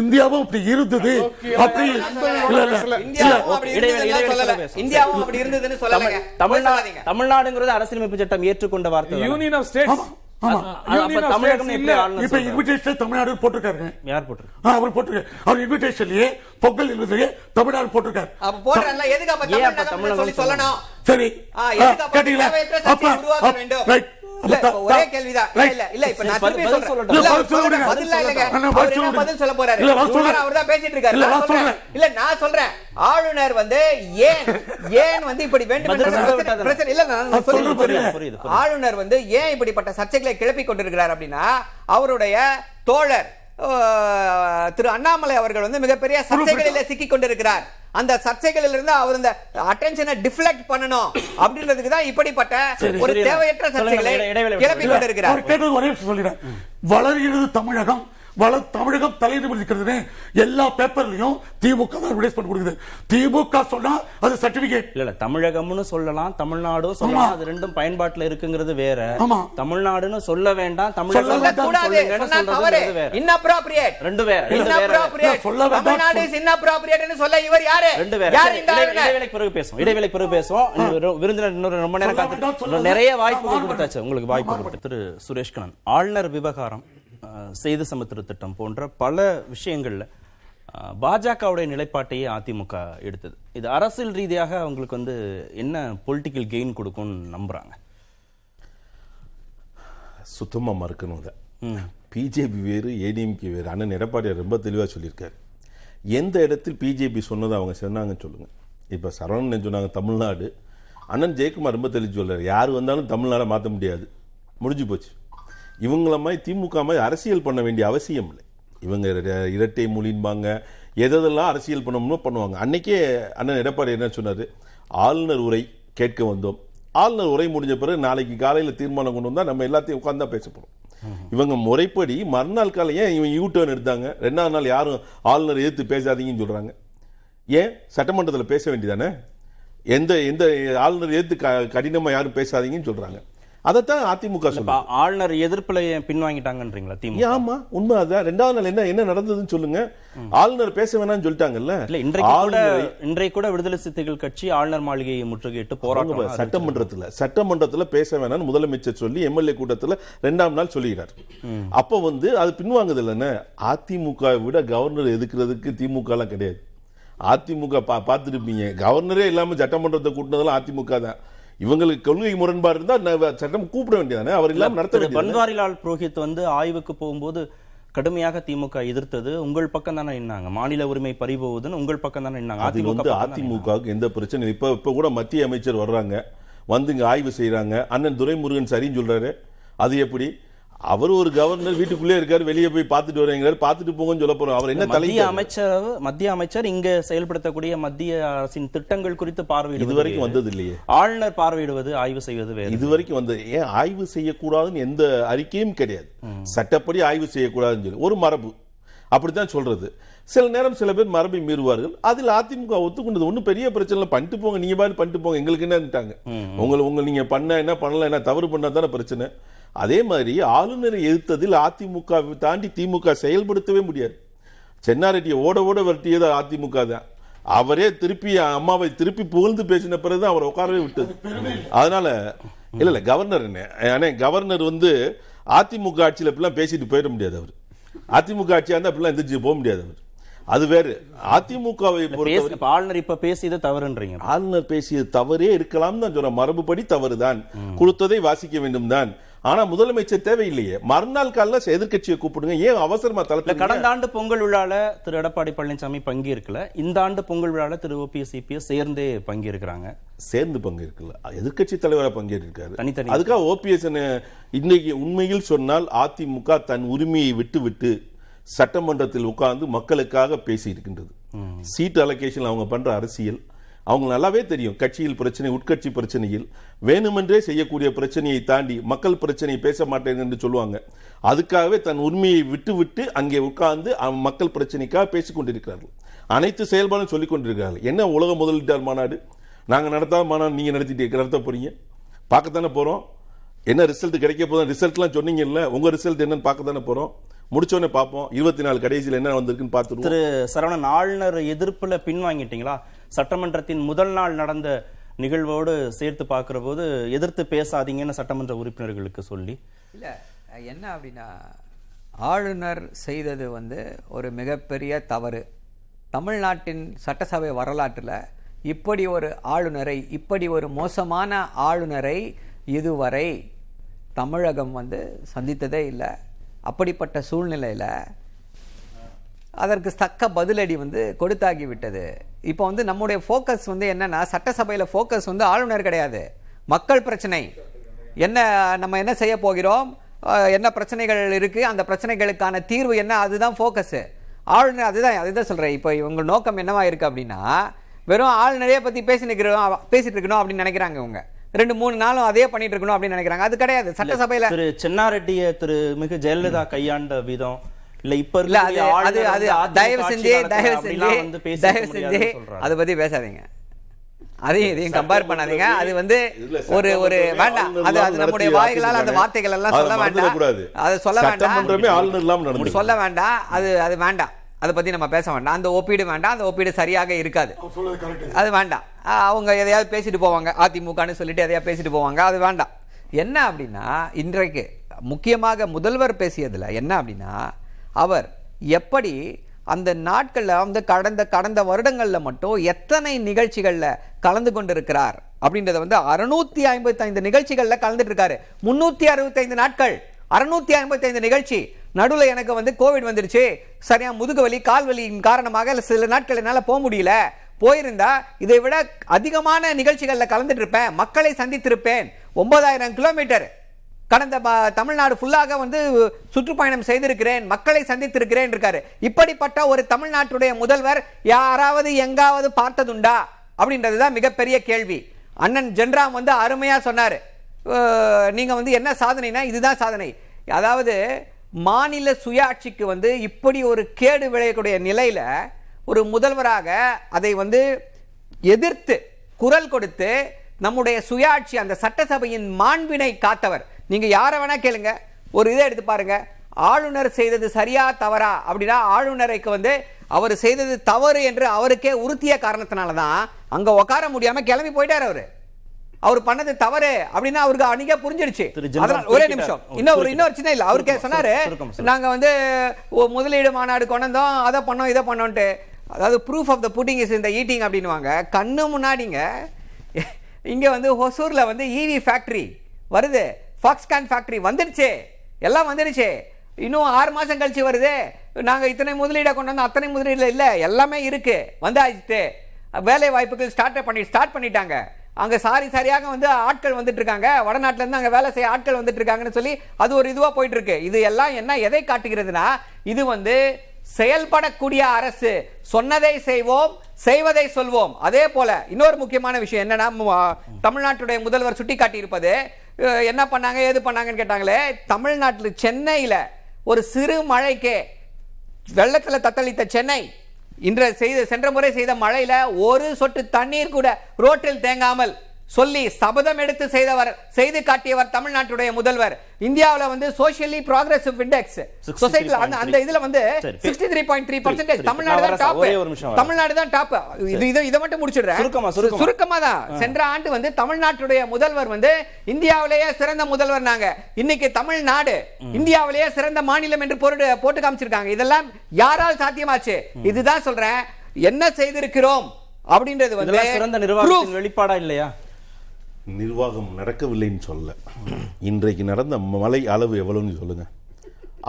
இந்தியாவும் அப்படி இருந்தது அப்படி தமிழ்நாடுங்கிறது அரசியலமைப்பு சட்டம் ஏற்றுக்கொண்ட வார்த்தை. யூனியன் ஆஃப் ஸ்டேட்ஸ் தமிழ்நாடு போட்டிருக்காரு. ஒரே கேள்விதான். ஆளுநர் வந்து ஏன் ஏன் வந்து இப்படி ஆளுநர் வந்து ஏன் இப்படிப்பட்ட சர்ச்சைகளை கிளப்பி கொண்டிருக்கிறார் அப்படின்னா, அவருடைய தோழர் திரு அண்ணாமலை அவர்கள் வந்து மிகப்பெரிய சர்ச்சைகளில் சிக்கிக் கொண்டிருக்கிறார். அந்த சர்ச்சைகளில் இருந்து அவர் இந்த அட்டென்ஷனை டிஃப்ளெக்ட் பண்ணணும் அப்படின்றதுக்கு தான் இப்படிப்பட்ட ஒரு தேவையற்ற சர்ச்சைகளை கிளப்பி கொண்டிருக்கிறார். சொல்லிடுறேன். வளர்கிறது தமிழகம், வள தமிழகம் தலையிடுகிறது. எல்லா பேப்பர்லயும் திமுக தான் ரிலீஸ் பண்ணி கொடுக்குது. திமுக சொன்னா அது சர்டிபிகேட் இல்ல. தமிழகம்னு சொல்லலாம், தமிழ்நாடும் சொல்லலாம். அது ரெண்டும் பயன்பாட்டுல இருக்குங்கிறது வேற. தமிழ்நாடுன்னு சொல்ல வேண்டாம், தமிழகம் இன்அப்ரோப்ரியேட். ரெண்டு வேற சொல்ல வேண்டாம். பேசுவோம் இடைவேளை பிறகு பேசுவோம். விருந்தினர் இன்னொரு ரொம்ப நேரம் காத்து நிறைய வாய்ப்புகள் கொடுத்தாச்சு உங்களுக்கு. வாய்ப்பு திரு சுரேஷ் கண்ணன், ஆளுநர் விவகாரம், சேது சமுத்திர திட்டம் போன்ற பல விஷயங்களில் பாஜகவுடைய நிலைப்பாட்டையே அதிமுக எடுத்தது. இது அரசியல் ரீதியாக அவங்களுக்கு வந்து என்ன பொலிட்டிக்கல் கெயின் கொடுக்கும்னு நம்புகிறாங்க? சுத்தமாக மறுக்கணும். அதை பிஜேபி வேறு ஏடிஎம்கே வேறு. அண்ணன் எடப்பாடியார் ரொம்ப தெளிவாக சொல்லியிருக்காரு. எந்த இடத்தில் பிஜேபி சொன்னதை அவங்க சொன்னாங்கன்னு சொல்லுங்கள். இப்போ சரவணன் சொன்னாங்க தமிழ்நாடு. அண்ணன் ஜெயக்குமார் ரொம்ப தெளிச்சு சொல்கிறார், யார் வந்தாலும் தமிழ்நாடை மாற்ற முடியாது, முடிஞ்சு போச்சு. இவங்கள மாதிரி திமுக மாதிரி அரசியல் பண்ண வேண்டிய அவசியம் இல்லை. இவங்க இரட்டை மொழின்பாங்க, எதெல்லாம் அரசியல் பண்ணணும்னோ பண்ணுவாங்க. அன்னைக்கே அண்ணன் எடப்பாடி என்ன சொன்னார்? ஆளுநர் உரை கேட்க வந்தோம், ஆளுநர் உரை முடிஞ்ச பிறகு நாளைக்கு காலையில் தீர்மானம் கொண்டு வந்தால் நம்ம எல்லாத்தையும் உட்காந்து தான் பேச போகிறோம். இவங்க முறைப்படி மறுநாள் காலையே இவங்க யூ டர்ன் எடுத்தாங்க. ரெண்டாவது நாள் யாரும் ஆளுநர் எதிர்த்து பேசாதீங்கன்னு சொல்கிறாங்க. ஏன் சட்டமன்றத்தில் பேச வேண்டியதானே? எந்த எந்த ஆளுநர் எதிர்த்து க கடினமாக யாரும் பேசாதீங்கன்னு சொல்கிறாங்க. அதைத்தான் அதிமுக சொல்லுங்க. ஆளுநர் எதிர்ப்புல பின்வாங்கிட்டாங்கன்றீங்களா? ஆமா உண்மை. அதான் ரெண்டாவது நாள் என்ன என்ன நடந்ததுன்னு சொல்லுங்க. ஆளுநர் பேச வேணாம்னு சொல்லிட்டாங்கல்ல. இன்றைக்கு கூட விடுதலை சிறுத்தைகள் கட்சி ஆளுநர் மாளிகையை முற்றுகையிட்டு போராட்டம் சட்டமன்றத்துல சட்டமன்றத்துல பேச வேணாம்னு முதலமைச்சர் சொல்லி எம்எல்ஏ கூட்டத்துல ரெண்டாம் நாள் சொல்லுகிறார். அப்ப வந்து அது பின்வாங்குது இல்லைன்னு. அதிமுக விட கவர்னர் எதுக்குறதுக்கு திமுக எல்லாம் கிடையாது. அதிமுக பார்த்துருப்பீங்க, கவர்னரே இல்லாம சட்டமன்றத்தை கூட்டினதெல்லாம் அதிமுக தான். இவங்களுக்கு கொள்கை முரண்பாடு இருந்தால் சட்டம் கூப்பிட வேண்டியதானே, அவர் இல்லாமல் நடத்த. பன்வாரிலால் புரோஹித் வந்து ஆய்வுக்கு போகும்போது கடுமையாக திமுக எதிர்த்தது உங்கள் பக்கம் தானே நின்னாங்க. மாநில உரிமை பறிபோகுதுன்னு உங்கள் பக்கம் தானே நின்னாங்க. அது வந்து அதிமுகவுக்கு எந்த பிரச்சனையும். இப்போ இப்போ கூட மத்திய அமைச்சர் வர்றாங்க, வந்து இங்கே ஆய்வு செய்கிறாங்க. அண்ணன் துரைமுருகன் சரின்னு சொல்கிறாரு. அது எப்படி? அவர் ஒரு கவர்னர் வீட்டுக்குள்ளே இருக்காரு, வெளியே போய் பார்த்துட்டு வரீங்க, பார்த்துட்டு போங்கன்னு சொல்ல போறோம். அவர் என்ன தலைவர் அமைச்சர், மத்திய அமைச்சர் இங்க செயல்படுத்தக்கூடிய மத்திய அரசின் திட்டங்கள் குறித்து பார்வையிடுவது இதுவரைக்கும் வந்தது இல்லையே. ஆளுநர் பார்வையிடுவது ஆய்வு செய்வது வேறு. இதுவரைக்கும் வந்தது ஏன் ஆய்வு செய்யக்கூடாதுன்னு எந்த அறிக்கையும் கிடையாது. சட்டப்படி ஆய்வு செய்யக்கூடாதுன்னு சொல்லி ஒரு மரபு அப்படித்தான் சொல்றது. சில நேரம் சில பேர் மரபை மீறுவார்கள். அதில் அதிமுக ஒத்துக்கொண்டது ஒன்றும் பெரிய பிரச்சனை இல்லை. பண்ணிட்டு போங்க, நீங்க பாரு பண்ணிட்டு போங்க, எங்களுக்கு என்னன்ட்டாங்க. உங்களை உங்க நீங்க பண்ண என்ன பண்ணலாம், என்ன தவறு பண்ணா தானே பிரச்சனை. அதே மாதிரி ஆளுநரை எதிர்த்ததில் அதிமுக தாண்டி திமுக செயல்படுத்தவே முடியாது. சென்னாரெட்டியை ஓட ஓட விரட்டியது அதிமுக தான். அவரே திருப்பி அம்மாவை திருப்பி புகழ்ந்து பேசின பிறகுதான் அவரை உட்காரவே விட்டது. அதனால இல்ல இல்ல கவர்னர் என்ன கவர்னர் வந்து அதிமுக ஆட்சியில் அப்படிலாம் பேசிட்டு போயிட முடியாது. அவர் அதிமுக ஆட்சியா இருந்தா அப்படிலாம் எந்திரிச்சு போக முடியாது. அவர் அது வேறு. அதிமுகவை பொறுத்த ஆளுநர் இப்ப பேசியது தவறுன்றீங்க. ஆளுநர் பேசியது தவறே இருக்கலாம் தான் சொல்ற, மரபுபடி தவறுதான், கொடுத்ததை வாசிக்க வேண்டும் தான். ஆனா முதலமைச்சர் தேவையில்லையே. மறுநாள் கால எதிர்கட்சியை கூப்பிடுங்க. ஏன் அவசரமா தலை? கடந்த ஆண்டு பொங்கல் விழால திரு எடப்பாடி பழனிசாமி பங்கு இருக்கல, இந்த ஆண்டு பொங்கல் விழால திரு ஓ பி எஸ் சேர்ந்தே பங்கு இருக்கிறாங்க. சேர்ந்து பங்கு இருக்குல்ல, எதிர்கட்சி தலைவராக பங்கேற்றிருக்காரு தனித்தனி. அதுக்காக ஓ பி எஸ் இன்னைக்கு உண்மையில் சொன்னால் அதிமுக தன் உரிமையை விட்டு விட்டு சட்டமன்றத்தில் உட்கார்ந்து மக்களுக்காக பேசி இருக்கின்றது. சீட் அலோகேஷன் அவங்க பண்ற அரசியல் அவங்க நல்லாவே தெரியும். கட்சியில் பிரச்சனை, உட்கட்சி பிரச்சனையில் வேணுமென்றே செய்யக்கூடிய பிரச்சனையை தாண்டி மக்கள் பிரச்சனையை பேச மாட்டேன் என்று சொல்லுவாங்க. அதுக்காகவே தன் உரிமையை விட்டு விட்டு அங்கே உட்கார்ந்து மக்கள் பிரச்சனைக்காக பேசிக் கொண்டிருக்கிறார்கள். அனைத்து செயல்பாடும் சொல்லிக் கொண்டிருக்கிறார்கள். என்ன உலக முதலீட்டாளர் மாநாடு நாங்கள் நடத்தாத மாநாடு நீங்கள் நடத்திட்டு நடத்த போறீங்க, பார்க்கத்தானே போகிறோம். என்ன ரிசல்ட் கிடைக்க போதும், ரிசல்ட்லாம் சொன்னீங்கல்ல, உங்கள் ரிசல்ட் என்னன்னு பார்க்க தானே போகிறோம். முடிச்சோடனே பார்ப்போம் இருபத்தி நாலு கடைசியில் என்ன வந்திருக்குன்னு பார்த்துட்டு. திரு சரவணன், ஆளுநர் எதிர்ப்பில் பின்வாங்கிட்டீங்களா? சட்டமன்றத்தின் முதல் நாள் நடந்த நிகழ்வோடு சேர்த்து பார்க்குற போது எதிர்த்து பேசாதீங்கன்னு சட்டமன்ற உறுப்பினர்களுக்கு சொல்லி. இல்லை என்ன அப்படின்னா, ஆளுநர் செய்தது வந்து ஒரு மிகப்பெரிய தவறு. தமிழ்நாட்டின் சட்டசபை வரலாற்றில் இப்படி ஒரு ஆளுநரை, இப்படி ஒரு மோசமான ஆளுநரை இதுவரை தமிழகம் வந்து சந்தித்ததே இல்லை. அப்படிப்பட்ட சூழ்நிலையில் அதற்கு தக்க பதிலடி வந்து கொடுத்தாகிவிட்டது. இப்போ வந்து நம்முடைய ஃபோக்கஸ் வந்து என்னென்னா, சட்டசபையில் ஃபோக்கஸ் வந்து ஆளுநர் கிடையாது, மக்கள் பிரச்சனை. என்ன நம்ம என்ன செய்ய போகிறோம், என்ன பிரச்சனைகள் இருக்குது, அந்த பிரச்சனைகளுக்கான தீர்வு என்ன, அதுதான் ஃபோக்கஸ்ஸு. ஆளுநர் அதுதான் அதுதான் சொல்கிறேன். இப்போ இவங்க நோக்கம் என்னவாக இருக்குது அப்படின்னா, வெறும் ஆளுநரையை பற்றி பேசினுக்கிறோம் பேசிகிட்டு இருக்கணும் அப்படின்னு நினைக்கிறாங்க. இவங்க ரெண்டு மூணு நாளும் அதே பண்ணிட்டு இருக்கணும் அப்படின்னு நினைக்கிறாங்க. அது கிடையாது. சட்டசபையில் திரு சென்னாரெட்டியை திரு மிகு ஜெயலலிதா கையாண்ட விதம் இல்ல, இப்ப இல்ல, அது அது தயவு செஞ்சு தயவு செஞ்சு தயவு செஞ்சு அதை பத்தி பேசாதீங்க. அதையும் இதையும் கம்பேர் பண்ணாதீங்க. அது வந்து ஒரு ஒரு வேண்டாம். அது அது நம்முடைய வாய்களால் அந்த வார்த்தைகள் எல்லாம் சொல்ல வேண்டாம். அதை சொல்ல வேண்டாம், சொல்ல வேண்டாம். அது அது வேண்டாம். அதை பற்றி நம்ம பேச வேண்டாம். அந்த ஒப்பீடு வேண்டாம். அந்த ஒப்பீடு சரியாக இருக்காது. அது வேண்டாம். அவங்க எதையாவது பேசிட்டு போவாங்க, அதிமுகன்னு சொல்லிட்டு எதையாவது பேசிட்டு போவாங்க. அது வேண்டாம். என்ன அப்படின்னா, இன்றைக்கு முக்கியமாக முதல்வர் பேசியதில் என்ன அப்படின்னா, அவர் எப்படி அந்த நாட்களில் வந்து கடந்த கடந்த வருடங்களில் மட்டும் எத்தனை நிகழ்ச்சிகளில் கலந்து கொண்டிருக்கிறார் அப்படின்றத வந்து அறுநூத்தி ஐம்பத்தி ஐந்து நிகழ்ச்சிகளில் கலந்துட்டு இருக்காரு. முன்னூற்றி அறுபத்தைந்து நாட்கள் அறுநூத்தி ஐம்பத்தி ஐந்து நிகழ்ச்சி. நடுவில் எனக்கு வந்து கோவிட் வந்துடுச்சு, சரியாக முதுகு வலி கால் வலியின் காரணமாக சில நாட்கள் என்னால் போக முடியல. போயிருந்தா இதை விட அதிகமான நிகழ்ச்சிகளில் கலந்துட்டு இருப்பேன், மக்களை சந்தித்திருப்பேன். ஒன்பதாயிரம் கிலோமீட்டர் கடந்த தமிழ்நாடு ஃபுல்லாக வந்து சுற்றுப்பயணம் செய்திருக்கிறேன், மக்களை சந்தித்திருக்கிறேன் இருக்காரு. இப்படிப்பட்ட ஒரு தமிழ்நாட்டுடைய முதல்வர் யாராவது எங்காவது பார்த்ததுண்டா அப்படின்றதுதான் மிகப்பெரிய கேள்வி. அண்ணன் ஜென்ராம் வந்து அருமையா சொன்னார். நீங்க வந்து என்ன சாதனைனா இதுதான் சாதனை. அதாவது மாநில சுயாட்சிக்கு வந்து இப்படி ஒரு கேடு விளையக்கூடிய நிலையில ஒரு முதல்வராக அதை வந்து எதிர்த்து குரல் கொடுத்து நம்முடைய சுயாட்சி, அந்த சட்டசபையின் மாண்பினை காத்தவர். நீங்க யாரை வேணா கேளுங்க, ஒரு இதை எடுத்து பாருங்க. ஆளுநர் செய்தது சரியா தவறா அப்படின்னா ஆளுநரைக்கு வந்து அவர் செய்தது தவறு என்று அவருக்கே உறுதிய காரணத்தினாலதான் அங்க உட்கார முடியாம கிளம்பி போயிட்டார். அவரு அவர் பண்ணது தவறு அப்படின்னா அவருக்கு அன்னைக்கே புரிஞ்சிடுச்சு. ஒரே நிமிஷம், இன்னொரு இன்னொரு சின்ன இல்லை, அவருக்கே சொன்னாரு நாங்க வந்து முதலீடு மாநாடு கொண்டோம், அதை பண்ணோம் இதை பண்ணோன்ட்டு. அதாவது proof of the pudding is இந்த ஈட்டிங் அப்படின்வாங்க. கண்ணு முன்னாடிங்க இங்கே வந்து ஹொசூரில் வந்து ஈவி ஃபேக்ட்ரி வருது, ஃபாக்ஸ்கான் ஃபேக்ட்ரி வந்துடுச்சு, எல்லாம் வந்துடுச்சு. இன்னும் ஆறு மாதம் கழிச்சு வருது. நாங்கள் இத்தனை முதலீடை கொண்டு வந்து அத்தனை முதலீடு இல்லை, எல்லாமே இருக்குது, வந்தாச்சு. வேலை வாய்ப்புகள் ஸ்டார்ட் பண்ணி ஸ்டார்ட் பண்ணிட்டாங்க. அங்கே சாரி சாரியாக வந்து ஆட்கள் வந்துட்டுருக்காங்க, வடநாட்டிலேருந்து அங்கே வேலை செய்ய ஆட்கள் வந்துட்டுருக்காங்கன்னு சொல்லி அது ஒரு இதுவாக போயிட்டுருக்கு. இது எல்லாம் என்ன எதை காட்டுகிறதுனா, இது வந்து செயல்படக்கூடிய அரசு. சொன்னதை செய்வோம், செய்வதை சொல்வோம். அதே போல இன்னொரு முக்கியமான விஷயம் என்னன்னா, தமிழ்நாட்டுடைய முதல்வர் சுட்டி காட்டியிருப்பது என்ன பண்ணாங்க ஏது பண்ணாங்கன்னு கேட்டாங்களே, தமிழ்நாட்டில் சென்னையில் ஒரு சிறு மழைக்கே வெள்ளத்தில் தத்தளித்த சென்னை இன்று செய்த சென்ற முறை செய்த மழையில் ஒரு சொட்டு தண்ணீர் கூட ரோட்டில் தேங்காமல் சொல்லி சபதம் எடுத்து செய்தவர், செய்து காட்டியவர் தமிழ்நாட்டுடைய முதல்வர். இந்தியாவில் வந்து சோஷியலி ப்ராக்ரெசிவ் இண்டெக்ஸ் சொசைட்டில அந்த இதுல வந்து அறுபத்தி மூன்று புள்ளி மூன்று சதவீதம் தமிழ்நாடு தான் டாப். தமிழ்நாடு தான் டாப். இது இத மட்டும் முடிச்சிடுறேன் சுருக்கமா தான். சென்ற ஆண்டு வந்து தமிழ்நாட்டுடைய முதல்வர் வந்து இந்தியாவிலேயே சிறந்த முதல்வர் நாங்க. இன்னைக்கு தமிழ்நாடு இந்தியாவிலேயே சிறந்த மாநிலம் என்று போட்டு போட்டு காமிச்சிருக்காங்க. இதெல்லாம் யாரால் சாத்தியமாச்சு? இதுதான் சொல்றேன், என்ன செய்திருக்கிறோம் அப்படின்றது வந்து சிறந்த நிர்வாகத்தின் வெளிப்பாடா இல்லையா? நிர்வாகம் நடக்கவில்லைன்னு சொல்ல, இன்றைக்கு நடந்த மலை அளவு எவ்வளோன்னு சொல்லுங்கள்.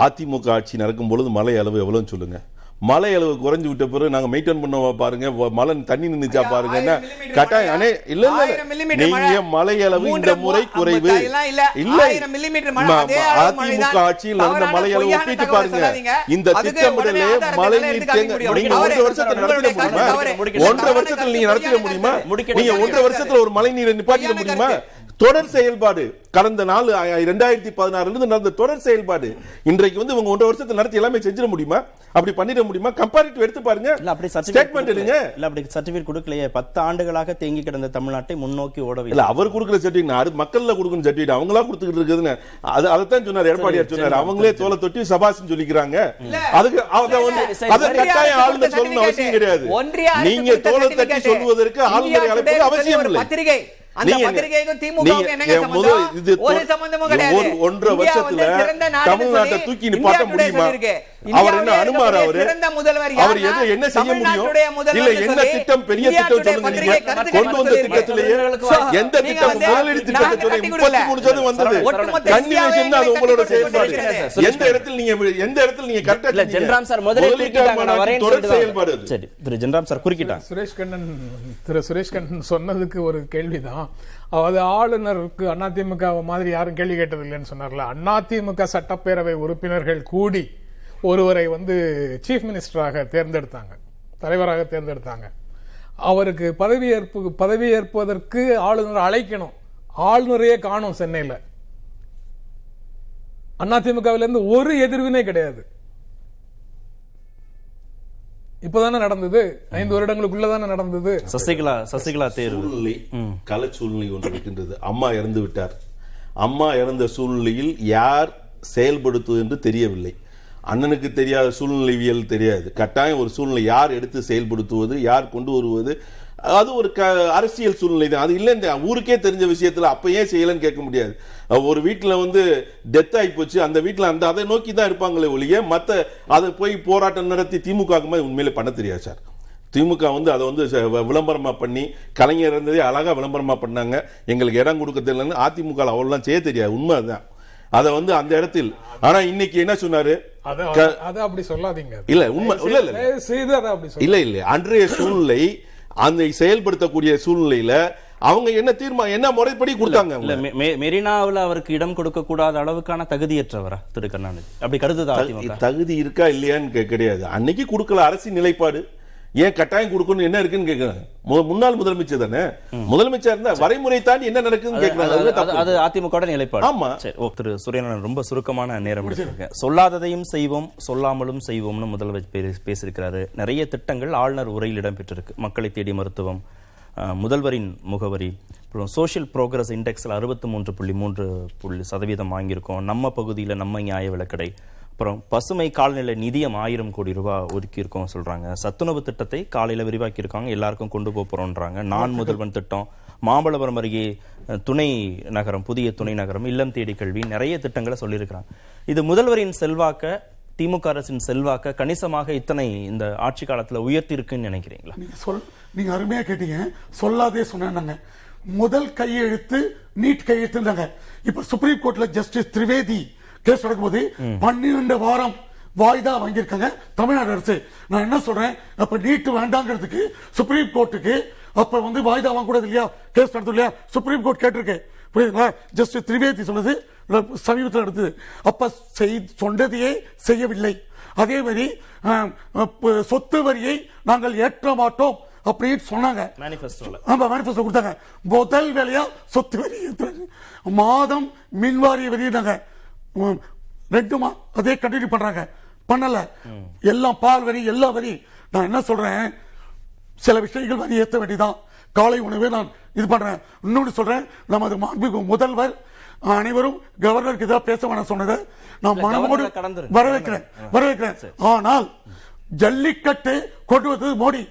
அதிமுக ஆட்சி நடக்கும் பொழுது மலை அளவு எவ்வளோன்னு சொல்லுங்கள். மலை அளவு குறைஞ்சி விட்ட பிறகு நாங்கள் மெயின்டைன் பண்ணுவா பாருங்க, மலை தண்ணி நின்றுச்சா பாருங்கன்னா கட்டாயம் இல்லை இல்லை நீங்க மலை அளவு இந்த முறை குறைவு இல்லை. அதிமுக ஆட்சியில் நடந்த மலை அளவு ஒப்பிட்டு பாருங்க. இந்த திட்டமிடலே மழை நீர் தேங்க ஒன்றரை வருஷத்துல நடத்திட முடியுமா? ஒன்றரை வருஷத்துல நீங்க நடத்திட முடியுமா? நீங்க ஒன்றரை வருஷத்துல ஒரு மழை நீரை நிப்பாட்டிட முடியுமா? தொடர் செயல்பாடு கடந்த நாலு இரண்டாயிரத்தி பதினாறுல நடந்த தொடர் செயல்பாடு இன்றைக்கு வந்து இவங்க ஒன்றரை வருஷத்துல நடத்தி எல்லாமே செஞ்சிட முடியுமா? அப்படி பண்ணிட முடியுமா? கம்பேரிட்டிவ் எடுத்து பாருங்க. இல்ல அப்படி ஸ்டேட்மென்ட் எடுங்க. இல்ல அப்படி சர்டிஃபிகேட் கொடுக்கலையே. பத்து ஆண்டுகளாக தேங்கி கிடந்த தமிழ்நாட்டை முன்னோக்கி ஓடவில்லை. இல்ல அவர் கொடுக்குற சர்டிஃபிகேட் அது மக்கள்ல கொடுக்கணும். சர்டிஃபிகேட் அவங்களா கொடுத்துக்கிட்டு இருக்குதுன்னு அது அதைத்தான் சொன்னார் எடப்பாடியார் சொன்னார். அவங்களே தோலை தொட்டி சபாஸ்ன்னு சொல்லிக்கிறாங்க. அதுக்கு அதை கட்டாயம் ஆளுநர் சொல்லணும்னு அவசியம் கிடையாது. நீங்க தோலை தட்டி சொல்வதற்கு ஆளுநரை அழைப்பது அவசியம் இல்லை. பத்திரிகை சுரேஷ் கண்ணன் திரு சுரேஷ் கண்ணன் சொன்னதுக்கு ஒரு கேள்விதான். அதாவது ஆளுநருக்கு அதிமுக மாதிரி யாரும் கேள்வி கேட்டதில்லைன்னு சொன்னார்ல. அதிமுக சட்டப்பேரவை உறுப்பினர்கள் கூடி ஒருவரை வந்து சீஃப் மினிஸ்டராக தேர்ந்தெடுத்தாங்க, தலைவராக தேர்ந்தெடுத்தாங்க. அவருக்கு பதவியேற்பு பதவியேற்பதற்கு ஆளுநர் அழைக்கணும். ஆளுநரையே காணும் சென்னையில். அதிமுகவிலிருந்து ஒரு எதிர்வினே கிடையாது. இப்பதானே நடந்தது, ஐந்து வருடங்களுக்குள்ளதான நடந்தது. சசிகலா சசிகலா தேர்வு கல சூழ்நிலை ஒன்று இருக்கின்றது. அம்மா இறந்து விட்டார். அம்மா இறந்த சூழ்நிலையில் யார் செயல்படுத்துவது என்று தெரியவில்லை. அண்ணனுக்கு தெரியாத சூழ்நிலைவியல் தெரியாது. கட்டாயம் ஒரு சூழ்நிலை யார் எடுத்து செயல்படுத்துவது, யார் கொண்டு வருவது, அது ஒரு க அரசியல் சூழ்நிலை தான். அது இல்லைன்னு ஊருக்கே தெரிஞ்ச விஷயத்தில் அப்போ ஏன் செய்யலைன்னு கேட்க முடியாது. ஒரு வீட்டில் வந்து டெத் ஆகி போச்சு, அந்த வீட்டில் அந்த அதை நோக்கி தான் இருப்பாங்களே ஒழிய மற்ற அதை போய் போராட்டம் நடத்தி திமுகவுக்கு மாதிரி உண்மையிலே பண்ண தெரியாது சார். திமுக வந்து அதை வந்து விளம்பரமாக பண்ணி கலைஞர் இருந்ததே அழகாக விளம்பரமாக பண்ணாங்க. எங்களுக்கு இடம் கொடுக்கறதில்லைன்னு அதிமுக அவ்வளோலாம் செய்ய தெரியாது. உண்மை அதுதான். அதை வந்து அந்த இடத்தில் ஆனால் இன்னைக்கு என்ன சொன்னார்? அதை அப்படி சொல்லாதீங்க. இல்லை உண்மை இல்லை இல்லை இல்லை இல்லை அன்றைய சூழ்நிலை அந்த செயல்படுத்தக்கூடிய சூழ்நிலையில அவங்க என்ன தீர்மானம் என்ன முறைப்படி கொடுத்தாங்க? மெரினாவில் அவருக்கு இடம் கொடுக்க கூடாத அளவுக்கான தகுதியற்றவரா திரு கண்ணாநிதி? அப்படி கருதுதா? தகுதி இருக்கா இல்லையான்னு கிடையாது. அன்னைக்கு கொடுக்கல அரசின் நிலைப்பாடு. ஏன் கட்டாயம் கொடுக்கணும்? என்ன இருக்குன்னு கேட்கறாங்க. முன்னாள் முதலமைச்சர் தானே, முதலமைச்சர் இருந்தா வரைமுறை தாண்டி என்ன நடக்குதுன்னு அது அதிமுக நிலைப்பாடு. ஆமா திரு சூரியநாராயணன் ரொம்ப சுருக்கமான நேரம் எடுத்துருங்க. சொல்லாததையும் செய்வோம், சொல்லாமலும் செய்வோம்னு முதல்வர் பேசியிருக்கிறாரு. நிறைய திட்டங்கள் ஆளுநர் உரையில் இடம்பெற்றிருக்கு. மக்களை தேடி மருத்துவம், முதல்வரின் முகவரி சோஷியல் ப்ரோக்ரஸ் இண்டெக்ஸில் அறுபத்தி மூன்று புள்ளி மூன்று புள்ளி சதவீதம் வாங்கியிருக்கோம். நம்ம பகுதியில் நம்ம நியாய விலக்கடை, அப்புறம் பசுமை கால்நிலை நிதியம் ஆயிரம் கோடி ரூபாய் ஒதுக்கியிருக்கோம் சொல்கிறாங்க. சத்துணவு திட்டத்தை காலையில் விரிவாக்கியிருக்காங்க, எல்லாருக்கும் கொண்டு போக போகிறோன்றாங்க. நான் முதல்வன் திட்டம், மாமல்லபுரம் அருகே துணை நகரம், புதிய துணை நகரம், இல்லம் தேடி கல்வி, நிறைய திட்டங்களை சொல்லியிருக்கிறாங்க. இது முதல்வரின் செல்வாக்க, திமுக அரசின் செல்வாக்க கணிசமாக இத்தனை இந்த ஆட்சி காலத்தில் உயர்த்தியிருக்குன்னு நினைக்கிறீங்களா? நீங்கள் சொல் நீங்கள் அருமையாக கேட்டீங்க. சொல்லாதே சொன்னாங்க. முதல் கையெழுத்து நீட் கையெழுத்து. இப்ப சுப்ரீம் கோர்ட்ல ஜஸ்டிஸ் திரிவேதி கேஸ் நடக்கும்போது பன்னிரண்டு வாரம் வாய்தா வாங்கியிருக்காங்க தமிழ்நாடு அரசு. நான் என்ன சொல்றேன், அப்ப நீட் வேண்டாங்கிறதுக்கு சுப்ரீம் கோர்ட்டுக்கு அப்ப வந்து வாய்தா வாங்க கூடாது இல்லையா, கேஸ் நடத்தும் இல்லையா, சுப்ரீம் கோர்ட் கேட்டிருக்கு. புரியுதுங்களா? ஜஸ்டிஸ் திரிவேதி சொன்னது சமீபத்தில் நடந்தது. அப்ப சொன்னதையே செய்யவில்லை. அதே மாதிரி சொத்து வரியை நாங்கள் ஏற்ற மாட்டோம் அப்படின்னு சொன்னாங்க. முதல் வேலையா சொத்து வரி மாதம் மின்வாரிய வெளியிட்டாங்க. ரெண்டுமா அதே கண்டினியூ பண்றாங்க, பண்ணல. எல்லாம் பால் வரி, எல்லா வரி. நான் என்ன சொல்றேன், சில விஷயங்கள் வரி ஏற்ற வேண்டிதான். காலை உணவே நான் இது பண்றேன். இன்னொன்று சொல்றேன், நமது மாண்புமிகு முதல்வர் அனைவரும் கவர்னருக்கு இதாக பேச வேணாம் சொன்னதை நான் மனமோடு வரவேற்கிறேன் வரவேற்கிறேன் ஆனால் ஜல்லிக்கட்டு கொண்டு வந்தது மோடி,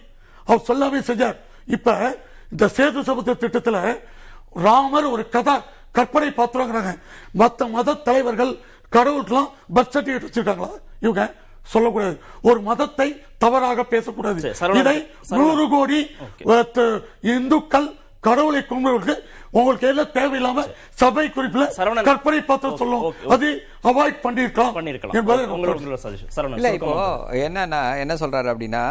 அவர் சொல்லாமே செஞ்சார். இப்ப இந்த சேது சமுத்திர திட்டத்தில் ராமர் ஒரு கதை கற்பனை பாத்திரங்கிறாங்க. மற்ற மத தலைவர்கள் கடவுளுக்கெல்லாம் பர்த் சர்டிபிகேட் வச்சிருக்காங்களா? இவங்க சொல்லக்கூடாது, ஒரு மதத்தை தவறாக பேசக்கூடாது. இதை நூறு கோடி இந்துக்கள் கடவுளை கும்பிடுவதற்கு உங்களுக்கு என்ன தேவையில்லாம சபை குறிப்பில் கற்பனை பாத்திரம் சொல்லுவோம், அது அவாய்ட் பண்ணிருக்கலாம். இல்ல இப்போ என்னன்னா என்ன சொல்றாரு அப்படின்னா,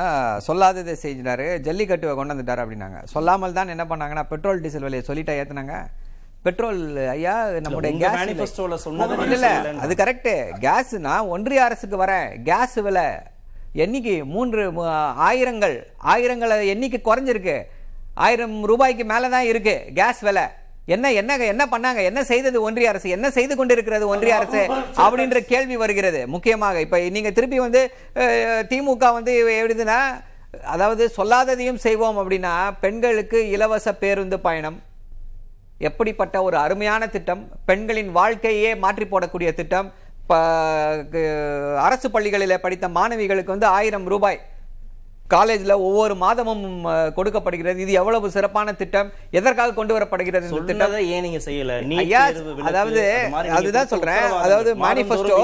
சொல்லாததை செஞ்சினாரு, ஜல்லிக்கட்டுவை கொண்டு வந்துட்டாரு அப்படின்னாங்க. சொல்லாமல் தான் என்ன பண்ணாங்கன்னா பெட்ரோல் டீசல் விலையை சொல்லிட்டா ஏத்துனாங்க. பெட்ரோல் ஐயா நம்முடைய கேஸ் இல்ல, அது கரெக்ட். கேஸ்னா ஒன்றிய அரசுக்கு வர கேஸ் விலை எண்ணிக்கை மூன்று ஆயிரங்கள் ஆயிரங்களை எண்ணிக்கை குறைஞ்சிருக்கு, ஆயிரம் ரூபாய்க்கு மேலதான் இருக்கு கேஸ் விலை. என்ன என்ன என்ன பண்ணாங்க, என்ன செய்தது ஒன்றிய அரசு, என்ன செய்து கொண்டிருக்கிறது ஒன்றிய அரசு அப்படின்ற கேள்வி வருகிறது. முக்கியமாக இப்ப நீங்க திருப்பி வந்து திமுக வந்து எப்படிதுன்னா, அதாவது சொல்லாததையும் செய்வோம் அப்படின்னா, பெண்களுக்கு இலவச பேருந்து பயணம் எப்படிப்பட்ட ஒரு அருமையான திட்டம், பெண்களின் வாழ்க்கையே மாற்றி போடக்கூடிய திட்டம். அரசு பள்ளிகளில் படித்த மாணவிகளுக்கு வந்து ஆயிரம் ரூபாய் காலேஜில் ஒவ்வொரு மாதமும் கொடுக்கப்படுகிறது. இது எவ்வளவு சிறப்பான திட்டம், எதற்காக கொண்டு வரப்படுகிறது இந்த திட்டம்? ஏன் நீங்க செய்யல? அதாவது அதுதான் சொல்றேன். அதாவது மேனிஃபெஸ்டோ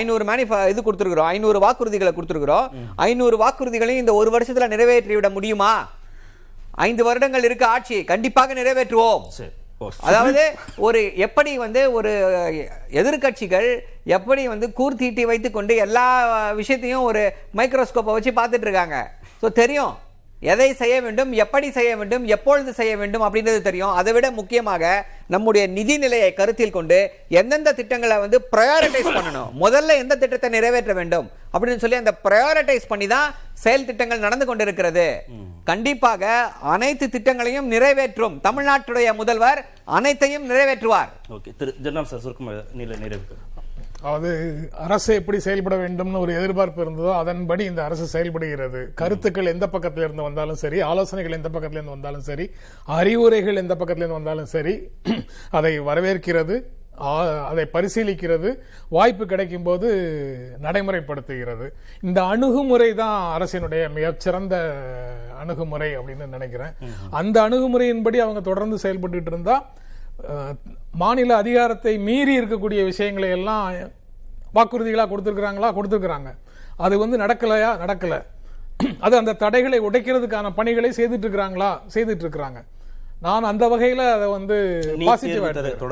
ஐநூறு மேனிஃபெஸ்டோ இது கொடுத்துருக்கிறோம், ஐநூறு வாக்குறுதிகளை கொடுத்துருக்கிறோம். ஐநூறு வாக்குறுதிகளையும் இந்த ஒரு வருஷத்துல நிறைவேற்றி விட முடியுமா? ஐந்து வருடங்கள் இருக்கு ஆட்சி, கண்டிப்பாக நிறைவேற்றுவோம். அதாவது ஒரு எப்படி வந்து ஒரு எதிர்கட்சிகள் எப்படி வந்து கூர்த்தீட்டி வைத்து கொண்டு எல்லா விஷயத்தையும் ஒரு மைக்ரோஸ்கோப்பை வச்சு பார்த்துட்டு இருக்காங்க. ஸோ தெரியும் எதை செய்ய வேண்டும், எப்படி செய்ய வேண்டும், எப்பொழுது செய்ய வேண்டும் அப்படின்றது தெரியும். அதை விட முக்கியமாக நம்முடைய நிதி நிலையை கருத்தில் கொண்டு எந்தெந்த திட்டங்களை வந்து ப்ரையாரிட்டைஸ் பண்ணணும், முதல்ல எந்த திட்டத்தை நிறைவேற்ற வேண்டும் அப்படின்னு சொல்லி அந்த ப்ரையாரிட்டைஸ் பண்ணி தான் செயல் திட்டங்கள் நடந்து கொண்டிருக்கிறது. கண்டிப்பாக அனைத்து திட்டங்களையும் நிறைவேற்றும் தமிழ்நாட்டுடைய முதல்வர் அனைத்தையும் நிறைவேற்றுவார். அதாவது அரசு எப்படி செயல்பட வேண்டும்னு ஒரு எதிர்பார்ப்பு இருந்ததோ அதன்படி இந்த அரசு செயல்படுகிறது. கருத்துக்கள் எந்த பக்கத்துல இருந்து வந்தாலும் சரி, ஆலோசனைகள் எந்த பக்கத்துல இருந்து வந்தாலும் சரி, அறிவுரைகள் எந்த பக்கத்துல இருந்து வந்தாலும் சரி, அதை வரவேற்கிறது, அதை பரிசீலிக்கிறது, வாய்ப்பு கிடைக்கும் போது நடைமுறைப்படுத்துகிறது. இந்த அணுகுமுறை தான் அரசினுடைய மிகச்சிறந்த அணுகுமுறை அப்படின்னு நினைக்கிறேன். அந்த அணுகுமுறையின்படி அவங்க தொடர்ந்து செயல்பட்டு இருந்தா மாநில அதிகாரத்தை மீறி இருக்கக்கூடிய விஷயங்களை எல்லாம் வாக்குறுதிகளாக கொடுத்துருக்குறாங்களா கொடுத்துருக்குறாங்க, அது வந்து நடக்கலையா நடக்கலை, அது அந்த தடைகளை உடைக்கிறதுக்கான பணிகளை செய்துட்டு இருக்கிறாங்களா செய்துட்டு இருக்கிறாங்க. நான் அந்த வகையில் அதை வந்து பாசிட்டிவ் நீட்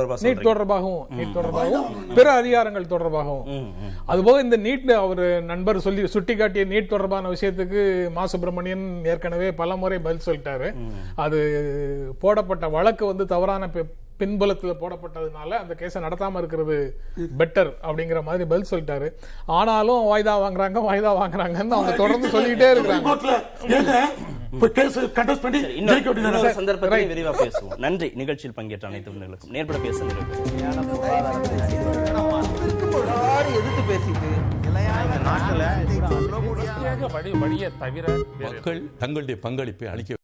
தொடர்பாகவும் நீட் தொடர்பாகவும் பிற அதிகாரங்கள் தொடர்பாகவும், அதுபோக இந்த நீட்ல அவர் நண்பர் சொல்லி சுட்டிக்காட்டிய நீட் தொடர்பான விஷயத்துக்கு மா சுப்பிரமணியன் ஏற்கனவே பல முறை பதில் சொல்லிட்டாரு. அது போடப்பட்ட வழக்கு வந்து தவறான பின்புலத்தில் போடப்பட்டதுனால அந்த கேஸை நடத்தாமல் இருக்கிறது பெட்டர் அப்படிங்கிற மாதிரி பதில் சொல்லிட்டாரு. ஆனாலும் வாய்தா வாங்குறாங்க வாய்தா வாங்குறாங்கன்னு அவங்க தொடர்ந்து சொல்லிக்கிட்டே இருக்கிறாங்க. சந்தர்ப்பத்தில் விரிவாக பேசுவோம். நன்றி. நிகழ்ச்சியில் பங்கேற்ற அனைத்து உறவுகளுக்கும். நேர்பட பேசுகிறேன். மக்கள் தங்களுடைய பங்களிப்பை அளிக்க